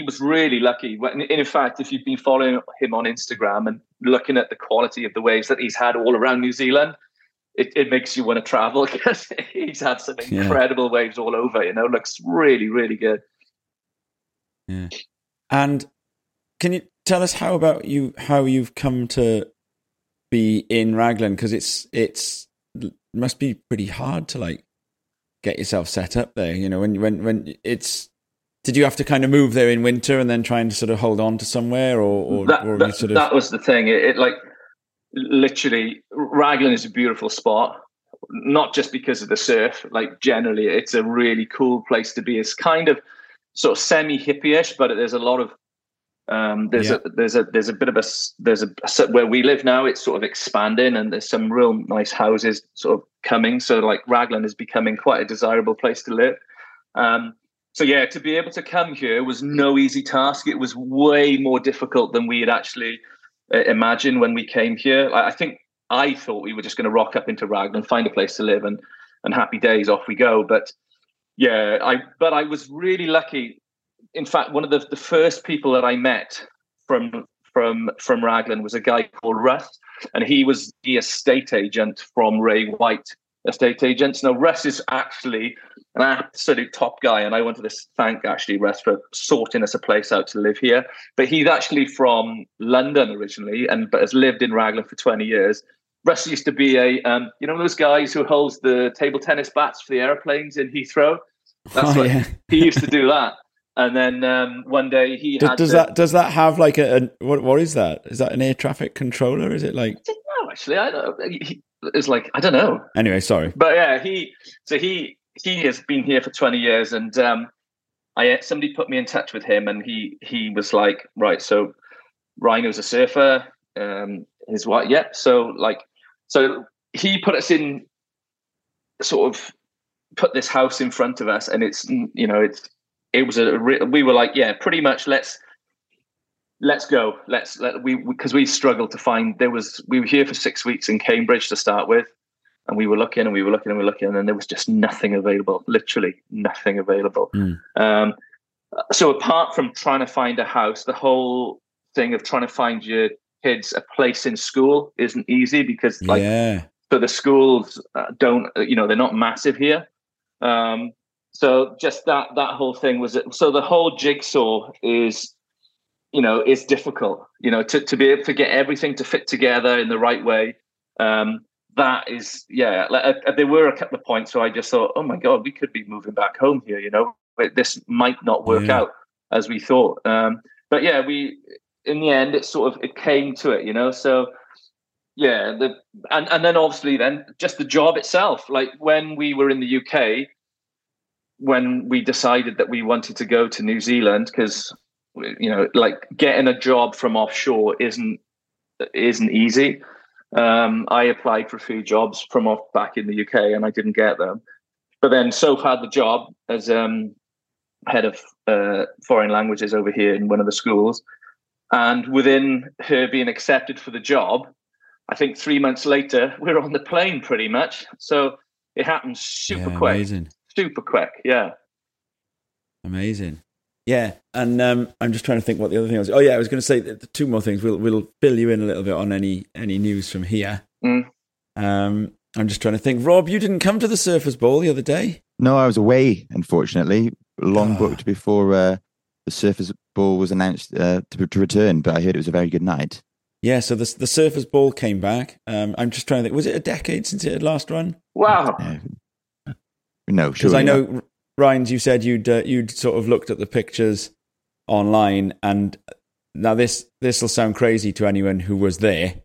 was really lucky. And in fact, if you've been following him on Instagram and looking at the quality of the waves that he's had all around New Zealand, it makes you want to travel, because he's had some incredible waves all over, you know. Looks really, really good. Yeah. And can you tell us how you've come to be in Raglan? Because it must be pretty hard to like get yourself set up there, you know. When it's, did you have to kind of move there in winter and then try and sort of hold on to somewhere, or that was the thing. It like literally, Raglan is a beautiful spot, not just because of the surf. Like generally, it's a really cool place to be. It's kind of sort of semi hippie-ish, but there's a lot of where we live now, it's sort of expanding, and there's some real nice houses sort of coming. So like Raglan is becoming quite a desirable place to live. To be able to come here was no easy task. It was way more difficult than we had actually imagined when we came here. I thought we were just going to rock up into Raglan, find a place to live, and happy days, off we go. But yeah, I was really lucky. In fact, one of the first people that I met from Raglan was a guy called Russ, and he was the estate agent from Ray White Estate Agents. Now, Russ is actually an absolute top guy, and I wanted to thank actually Russ for sorting us a place out to live here. But he's actually from London originally, but has lived in Raglan for 20 years. Russ used to be those guys who holds the table tennis bats for the airplanes in Heathrow. He used to do that. And then one day he does that have like what is that? Is that an air traffic controller? Is it like? I don't know, actually. I don't. It's like, I don't know. Anyway, sorry. But yeah, he has been here for 20 years, and somebody put me in touch with him, and he was like, right, so Rhino's a surfer, his wife, yeah. So he put us in, sort of put this house in front of us, and it's, you know, it's. It was we were like, yeah, pretty much. Let's let's go. Because we struggled to find. We were here for 6 weeks in Cambridge to start with, and we were looking, and there was just nothing available. Literally nothing available. So apart from trying to find a house, the whole thing of trying to find your kids a place in school isn't easy because, like, so the schools don't, you know, they're not massive here. So just that whole thing was, so the whole jigsaw is, you know, it's difficult, you know, to be able to get everything to fit together in the right way. That is, yeah, like, there were a couple of points where I just thought, oh my God, we could be moving back home here, you know, this might not work out as we thought. But yeah, in the end, it came to it, you know, so yeah. And then obviously then just the job itself, like when we were in the UK, when we decided that we wanted to go to New Zealand, because, you know, like getting a job from offshore isn't easy. I applied for a few jobs from back in the UK and I didn't get them. But then Soph had the job as head of foreign languages over here in one of the schools. And within her being accepted for the job, I think 3 months later, we're on the plane pretty much. So it happened super quick. Amazing. Super quick. Yeah. Amazing. Yeah. And I'm just trying to think what the other thing was. Oh, yeah. I was going to say two more things. We'll fill you in a little bit on any news from here. I'm just trying to think. Rob, you didn't come to the Surfers Ball the other day? No, I was away, unfortunately. Booked before the Surfers Ball was announced to return, but I heard it was a very good night. Yeah, so the Surfers Ball came back. I'm just trying to think. Was it a decade since it had last run? Wow. No, sure. Because I know, Ryan, you said you'd sort of looked at the pictures online, and now this will sound crazy to anyone who was there,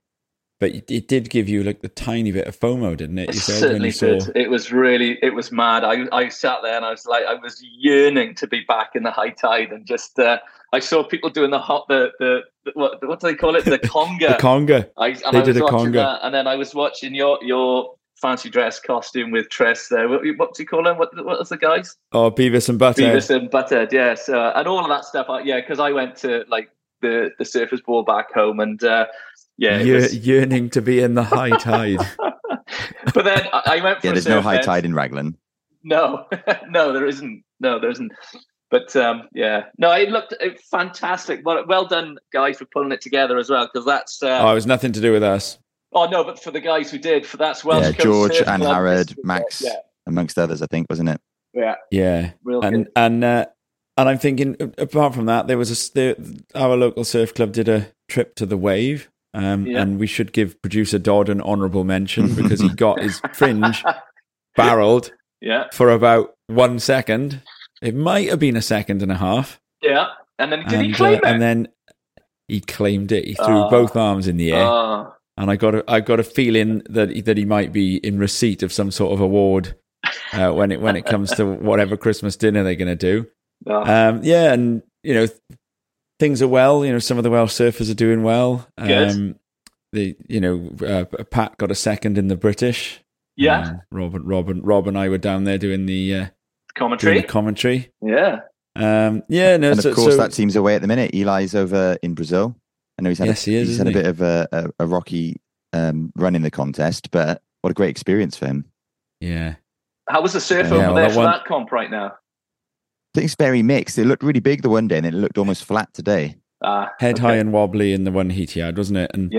but it did give you like the tiny bit of FOMO, didn't it? It certainly did. It was mad. I sat there and I was like, I was yearning to be back in the high tide, and just I saw people doing what do they call it? The conga. The conga. They did a conga, that, and then I was watching your fancy dress costume with Tress there. What do you call them? What was the guys? Oh, Beavis and Butthead. Yes, and all of that stuff. Because I went to like the Surfers Ball back home and. Yearning to be in the high tide. But then I went for there's no high tide in Raglan. No, there isn't. But it looked fantastic. Well done, guys, for pulling it together as well, because that's... it was nothing to do with us. Oh, no, but for the guys who did, for that's Welsh Coast George and Harrod, Max, amongst others, I think, wasn't it? Yeah. Yeah. Real good. And I'm thinking, apart from that, there was our local surf club did a trip to the Wave. And we should give producer Dodd an honourable mention because he got his fringe barreled for about 1 second. It might have been a second and a half. Yeah, and then did he claim it? And then he claimed it. He threw both arms in the air, and I got a feeling that he might be in receipt of some sort of award when it comes to whatever Christmas dinner they're going to do. And you know. Things are well, you know, some of the Welsh surfers are doing well. Good. Pat got a second in the British. Yeah. Rob and I were down there doing the commentary. Yeah. And of course, that team's away at the minute. Eli's over in Brazil. I know he's had a bit of a rocky run in the contest, but what a great experience for him. Yeah. How was the surf over there for that comp right now? I think it's very mixed. It looked really big the one day, and it looked almost flat today. High and wobbly in the one heat he had, wasn't it? And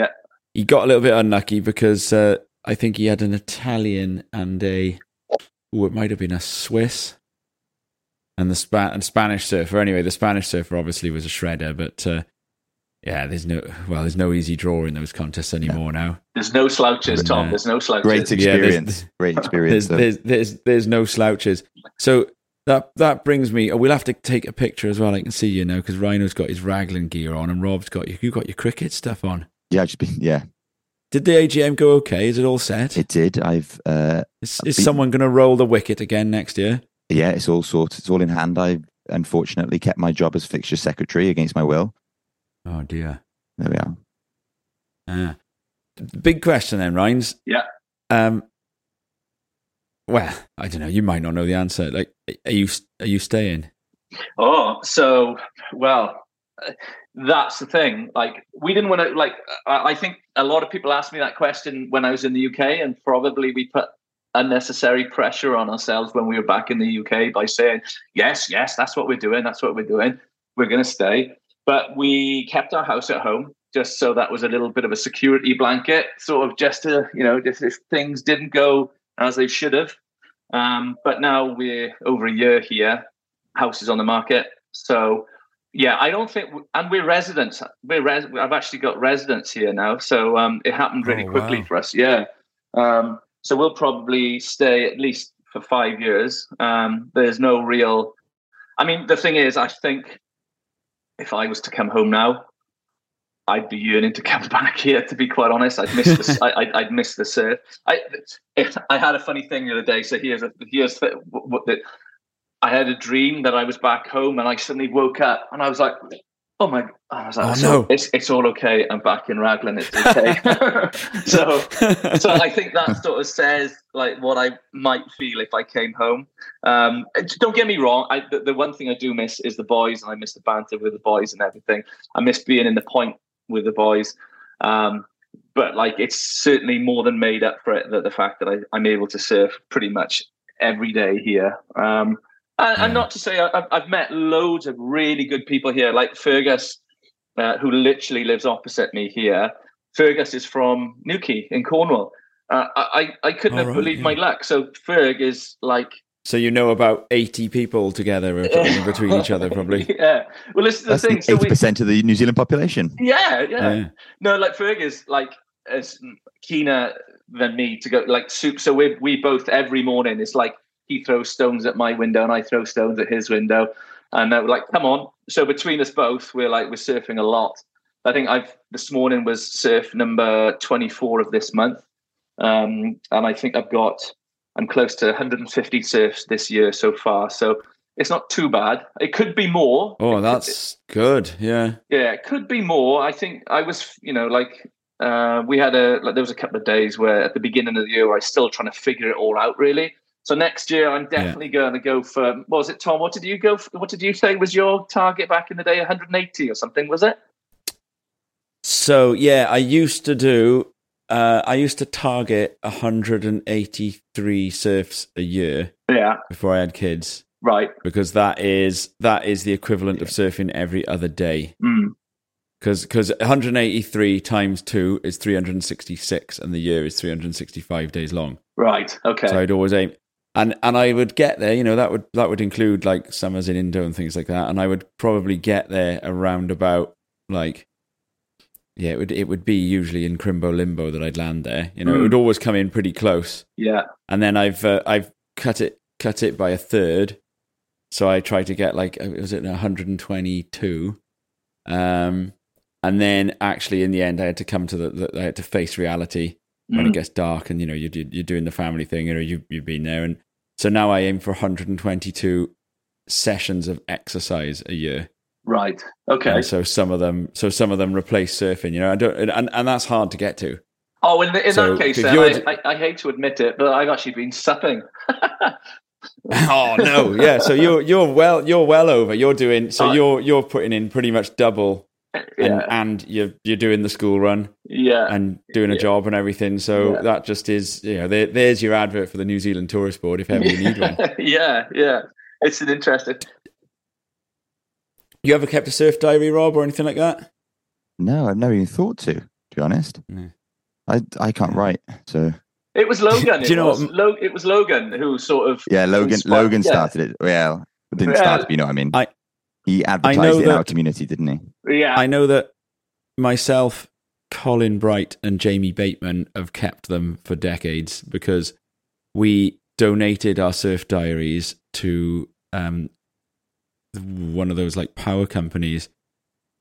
he got a little bit unlucky because I think he had an Italian and it might have been a Swiss and the Spanish surfer. Anyway, the Spanish surfer obviously was a shredder, but there's no easy draw in those contests anymore now. There's no slouches, Tom. There's no slouches. Great experience. There's no slouches. So. That brings me. We'll have to take a picture as well. I can see you now because Rhino's got his Raglan gear on, and Rob's got you. You got your cricket stuff on. Yeah, I've just been. Yeah. Did the AGM go okay? Is it all set? It did. Is someone going to roll the wicket again next year? Yeah, it's all sorted. It's all in hand. I unfortunately kept my job as fixture secretary against my will. Oh dear. There we are. Big question then, Rhines. Yeah. Well, I don't know. You might not know the answer. Like, are you staying? Oh, so well. that's the thing. Like, we didn't want to, like, I think a lot of people asked me that question when I was in the UK, and probably we put unnecessary pressure on ourselves when we were back in the UK by saying, yes, that's what we're doing. We're going to stay. But we kept our house at home, just so that was a little bit of a security blanket, sort of just to, you know, if things didn't go as they should have. But now we're over a year here, houses on the market. So, yeah, I don't think, and we're residents. I've actually got residents here now. So it happened really quickly for us. Yeah. So we'll probably stay at least for 5 years. There's no real, I mean, the thing is, I think if I was to come home now, I'd be yearning to come back here, to be quite honest. I'd miss the surf. I had a funny thing the other day. So I had a dream that I was back home, and I suddenly woke up, and I was like, "Oh my!" I was like, "It's all okay. I'm back in Raglan. It's okay." so I think that sort of says like what I might feel if I came home. Don't get me wrong. The one thing I do miss is the boys, and I miss the banter with the boys and everything. I miss being in the point with the boys, but like it's certainly more than made up for it. That the fact that I'm able to surf pretty much every day here. And not to say I've met loads of really good people here, like Fergus, who literally lives opposite me here. Fergus is from Newquay in Cornwall. I couldn't have believed my luck. So Ferg is like... So you know about 80 people together in between each other, probably. Yeah. Well, this is the thing. 80% of the New Zealand population. Yeah. No, like Ferg is like as keener than me to go like soup. So we both every morning, it's like, he throws stones at my window and I throw stones at his window. And we're like, come on. So between us both, we're surfing a lot. I think this morning was surf number 24 of this month. And I think I'm close to 150 surfs this year so far. So it's not too bad. It could be more. Oh, that's good. Yeah. Yeah. It could be more. I think I was, you know, like, there was a couple of days where at the beginning of the year, I was still trying to figure it all out really. So next year, I'm definitely going to go for. What was it, Tom? What did you go for? What did you say was your target back in the day? 180 or something, was it? So yeah, I used to do. I used to target 183 surfs a year. Yeah. Before I had kids, right? Because that is the equivalent of surfing every other day. Because 183 times 2 is 366, and the year is 365 days long. Right. Okay. So I'd always aim. And I would get there, you know, that would include like summers in Indo and things like that. And I would probably get there around about like, yeah, it would be usually in Crimbo Limbo that I'd land there. You know, it would always come in pretty close. Yeah. And then I've cut it by a third. So I tried to get like, was it 122? And then actually in the end, I had to come to I had to face reality. When it gets dark and, you know, you're doing the family thing, you know, you've been there. And so now I aim for 122 sessions of exercise a year. Right. Okay. And so some of them replace surfing, you know, and that's hard to get to. Oh, in that case, I hate to admit it, but I've actually been supping. Oh no. Yeah. So you're well over, you're putting in pretty much double. Yeah. And you're doing the school run, and doing a job and everything. So that just is, you know, there's your advert for the New Zealand Tourist Board if ever you need one. Yeah, it's an interesting. You ever kept a surf diary, Rob, or anything like that? No, I've never even thought to be honest. No. I can't write, so it was Logan. Do you know it was Logan who sort of Logan started it. Well, didn't start it, you know what I mean. He advertised it in our community, didn't he? Yeah. I know that myself, Colin Bright and Jamie Bateman have kept them for decades because we donated our surf diaries to one of those like power companies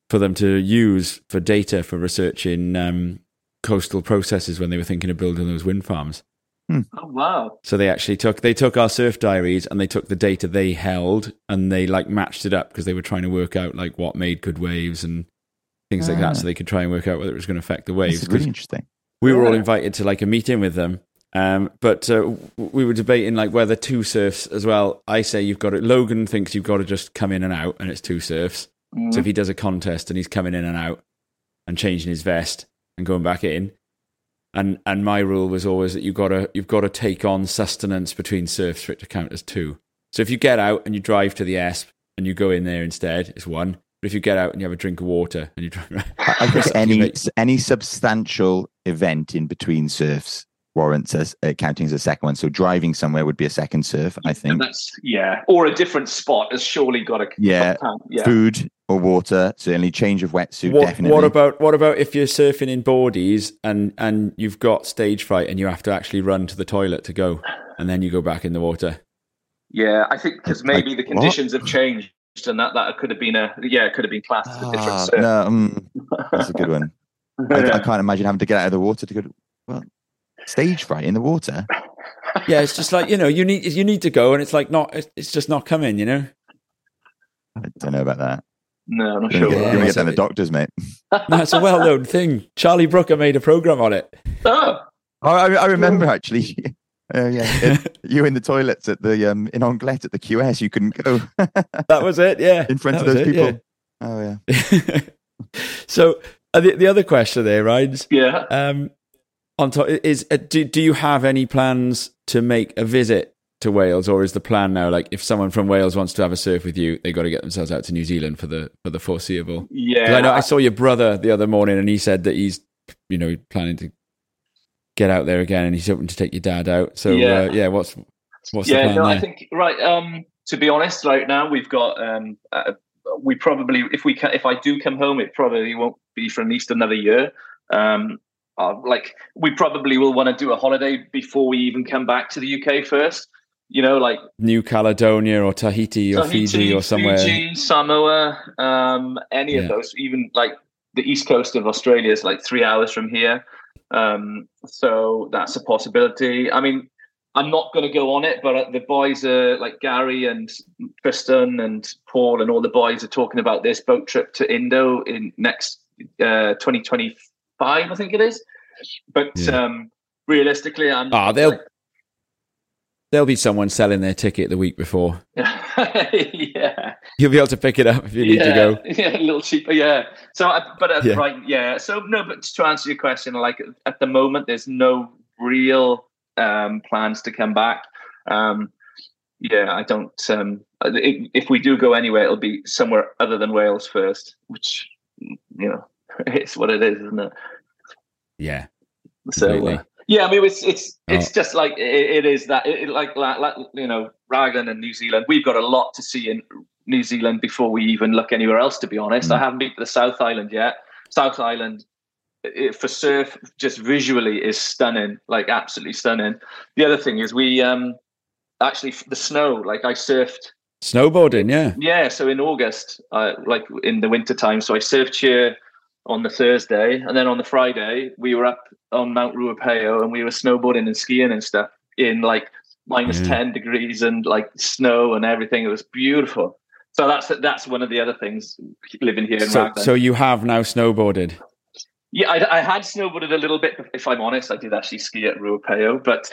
for them to use for data for researching coastal processes when they were thinking of building those wind farms. Oh wow! So they actually took our surf diaries and they took the data they held and they like matched it up because they were trying to work out like what made good waves and things like that, so they could try and work out whether it was going to affect the waves. It's really interesting. We were all invited to like a meeting with them, but we were debating like whether two surfs as well. I say you've got it. Logan thinks you've got to just come in and out, and it's two surfs. So if he does a contest and he's coming in and out and changing his vest and going back in, and my rule was always that you've got to take on sustenance between surfs for it to count as two. So if you get out and you drive to the ESP and you go in there instead, it's one. But if you get out and you have a drink of water and you drive around, I guess any substantial event in between surfs warrants counting as a second one. So driving somewhere would be a second surf, I think. Or a different spot has surely got to count. Yeah, food or water, certainly. Change of wetsuit, definitely. What about if you're surfing in boardies and you've got stage fright and you have to actually run to the toilet to go, and then you go back in the water? Yeah, I think because maybe the conditions have changed, and that could have been it could have been classed as a different surf. No, that's a good one. I can't imagine having to get out of the water to go. Stage fright in the water. Yeah, it's just like, you need to go, and it's like it's just not coming, I don't know about that. No, I'm not sure. You're gonna get down the doctors, mate. No, it's a well-known thing. Charlie Brooker made a program on it. Oh, I remember actually. You in the toilets at the in Anglet at the QS, you couldn't go. That was it. Yeah, in front of those people. Yeah. Oh yeah. So the other question there, Ryan. Yeah. On top, do you have any plans to make a visit to Wales, or is the plan now like if someone from Wales wants to have a surf with you, they got to get themselves out to New Zealand for the foreseeable? Yeah, I know. I saw your brother the other morning, and he said that he's planning to get out there again, and he's hoping to take your dad out. So what's the plan there? I think to be honest, right now we've got we probably if I do come home, it probably won't be for at least another year. We probably will want to do a holiday before we even come back to the UK first, like New Caledonia or Tahiti or Fiji or somewhere. Fiji, Samoa, any of those, even like the east coast of Australia is like 3 hours from here. So that's a possibility. I mean, I'm not going to go on it, but the boys are like Gary and Tristan and Paul and all the boys are talking about this boat trip to Indo in next 2024. Five, I think it is, but realistically, there'll be someone selling their ticket the week before. Yeah, you'll be able to pick it up if you need to go. Yeah, a little cheaper. Yeah. So, right. Yeah. So no, but to answer your question, like at the moment, there's no real plans to come back. I don't. If we do go anywhere, it'll be somewhere other than Wales first, which it's what it is, isn't it? Yeah. So I mean, it's just like it is that Raglan and New Zealand. We've got a lot to see in New Zealand before we even look anywhere else. To be honest, I haven't been to the South Island yet. South Island for surf, just visually, is stunning. Like absolutely stunning. The other thing is we actually the snow. Like I surfed snowboarding. Yeah. So in August, like in the winter time, so I surfed here on the Thursday, and then on the Friday we were up on Mount Ruapeho and we were snowboarding and skiing and stuff in like minus 10 degrees and like snow and everything. It was beautiful. So that's one of the other things living here in Raglan. So you have now snowboarded? Yeah, I had snowboarded a little bit. If I'm honest, I did actually ski at Ruapeho, but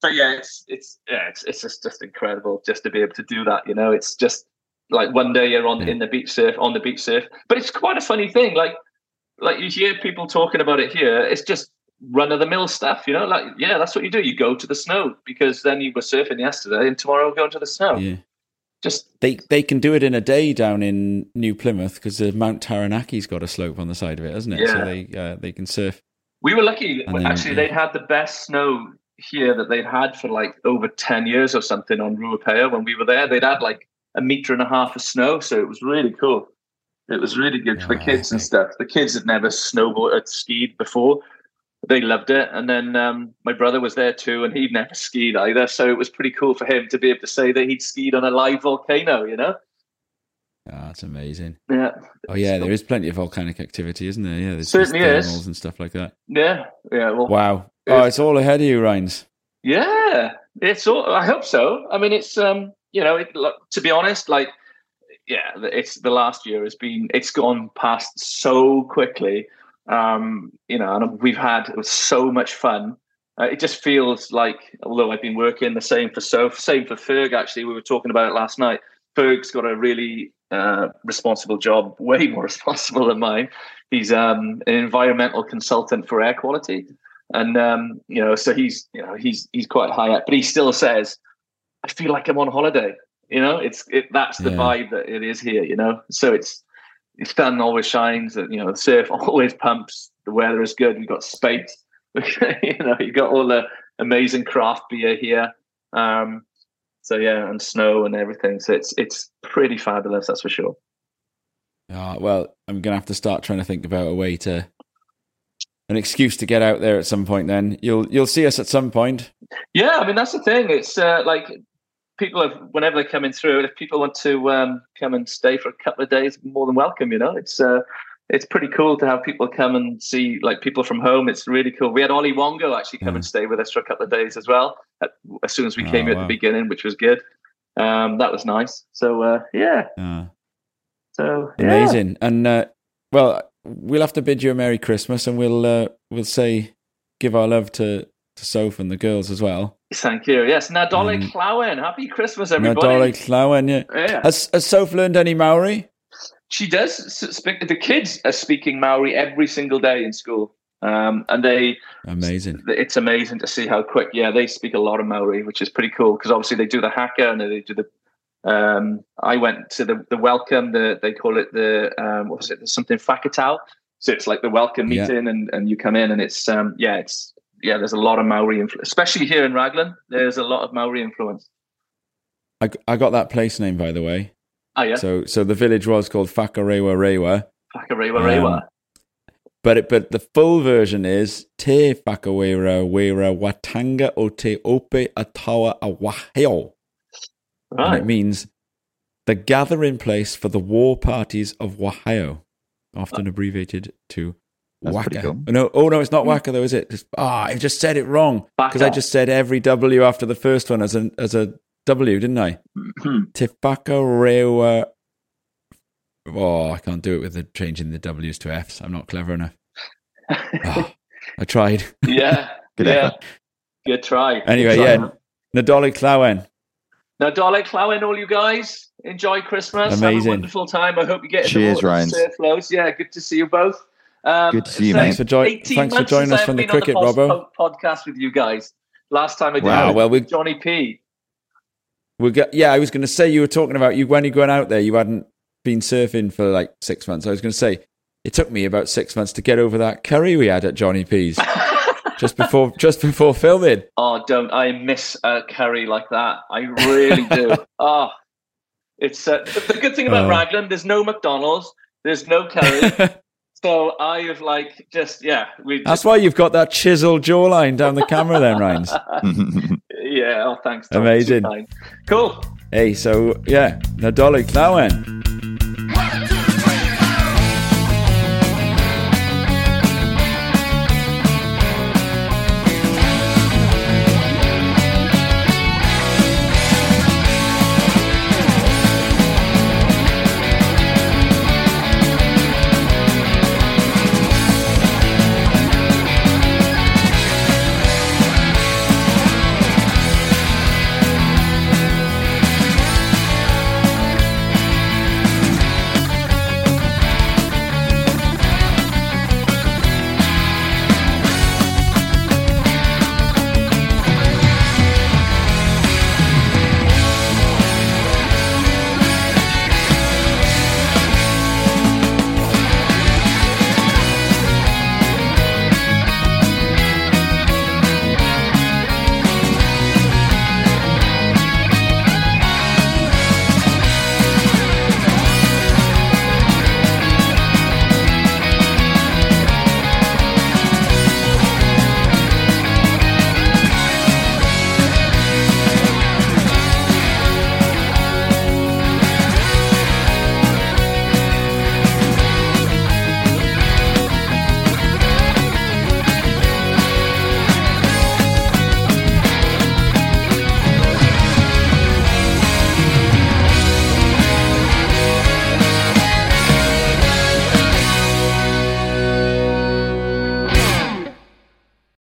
but it's just incredible just to be able to do that. It's just like one day you're on the beach surf, but it's quite a funny thing. Like you hear people talking about it here. It's just run of the mill stuff, that's what you do. You go to the snow because then you were surfing yesterday and tomorrow go to the snow. Yeah. Just they can do it in a day down in New Plymouth because the Mount Taranaki's got a slope on the side of it, hasn't it? Yeah. So they can surf. We were lucky. Actually, they had the best snow here that they'd had for like over 10 years or something on Ruapeho. When we were there, they'd had like 1.5 meters of snow, so it was really cool. It was really good for the kids and stuff. The kids had never snowboarded, skied before. They loved it. And then my brother was there too, and he'd never skied either, so it was pretty cool for him to be able to say that he'd skied on a live volcano. That's amazing. Yeah. Oh yeah, there is plenty of volcanic activity, isn't there? Yeah, there's certainly is and stuff like that. Yeah. Well, wow. It's all ahead of you, Rhines. Yeah, it's all. I hope so. I mean, it's to be honest, it's the last year it's gone past so quickly. And we've had so much fun. It just feels like, although I've been working the same for Soph, same for Ferg, actually, we were talking about it last night. Ferg's got a really responsible job, way more responsible than mine. He's an environmental consultant for air quality, and you know, so he's quite high up, but he still says, "I feel like I'm on holiday." You know, that's the vibe that it is here. You know, so it's sun always shines, that you know, the surf always pumps. The weather is good. We've got Spate. You know, you've got all the amazing craft beer here. So yeah, and snow and everything. So it's pretty fabulous, that's for sure. Well, I'm gonna have to start trying to think about an excuse to get out there at some point. Then you'll see us at some point. Yeah, I mean that's the thing. It's like people have, whenever they're coming through, if people want to come and stay for a couple of days, more than welcome. You know, it's pretty cool to have people come and see, like people from home. It's really cool. We had Ollie Wongo actually come and stay with us for a couple of days as well, as soon as we came here at the beginning, which was good. That was nice. So, amazing. And, well, we'll have to bid you a Merry Christmas, and we'll say, give our love to Soph and the girls as well. Thank you. Yes. Nadolig Llawen. Happy Christmas, everybody. Nadolig Llawen, yeah. Has Soph learned any Maori? She does speak. The kids are speaking Maori every single day in school, and they amazing. It's amazing to see how quick. Yeah, they speak a lot of Maori, which is pretty cool because obviously they do the haka and they do the. I went to the welcome. They call it the what was it? There's something whakatau. So it's like the welcome meeting, and you come in, and it's there's a lot of Maori influence, especially here in Raglan. There's a lot of Maori influence. I got that place name, by the way. Oh, yeah. So the village was called Whakarewarewa. Whakarewarewa. But the full version is Te Whakarewarewa Watanga o Te Ope Atawa Awaheo. Right. And it means the gathering place for the war parties of Wahio, often abbreviated to Waka. Cool. No, it's not Waka though, is it? I just said it wrong because I just said every W after the first one as a W, didn't I? Te Whakarewa. Oh, I can't do it with the changing the W's to F's. I'm not clever enough. I tried. Yeah. Good try. Anyway, Nadolig Llawen. Nadolig Llawen, all you guys. Enjoy Christmas. Amazing. Have a wonderful time. I hope you get Cheers, the Ryan. Surf loads. Yeah, good to see you both. Good to see you, mate. Thanks for joining us from the cricket, Robbo. Podcast with you guys. Last time I did with Johnny P. I was going to say, you were talking about when you went out there, you hadn't been surfing for like 6 months. I was going to say it took me about 6 months to get over that curry we had at Johnny P's just before filming. Oh, don't I miss a curry like that? I really do. It's the good thing about Raglan. There's no McDonald's. There's no curry. So I have that's why you've got that chiseled jawline down the camera then, Ryan. Thanks. Amazing. Cool. Hey, so, Nadolig Llawen.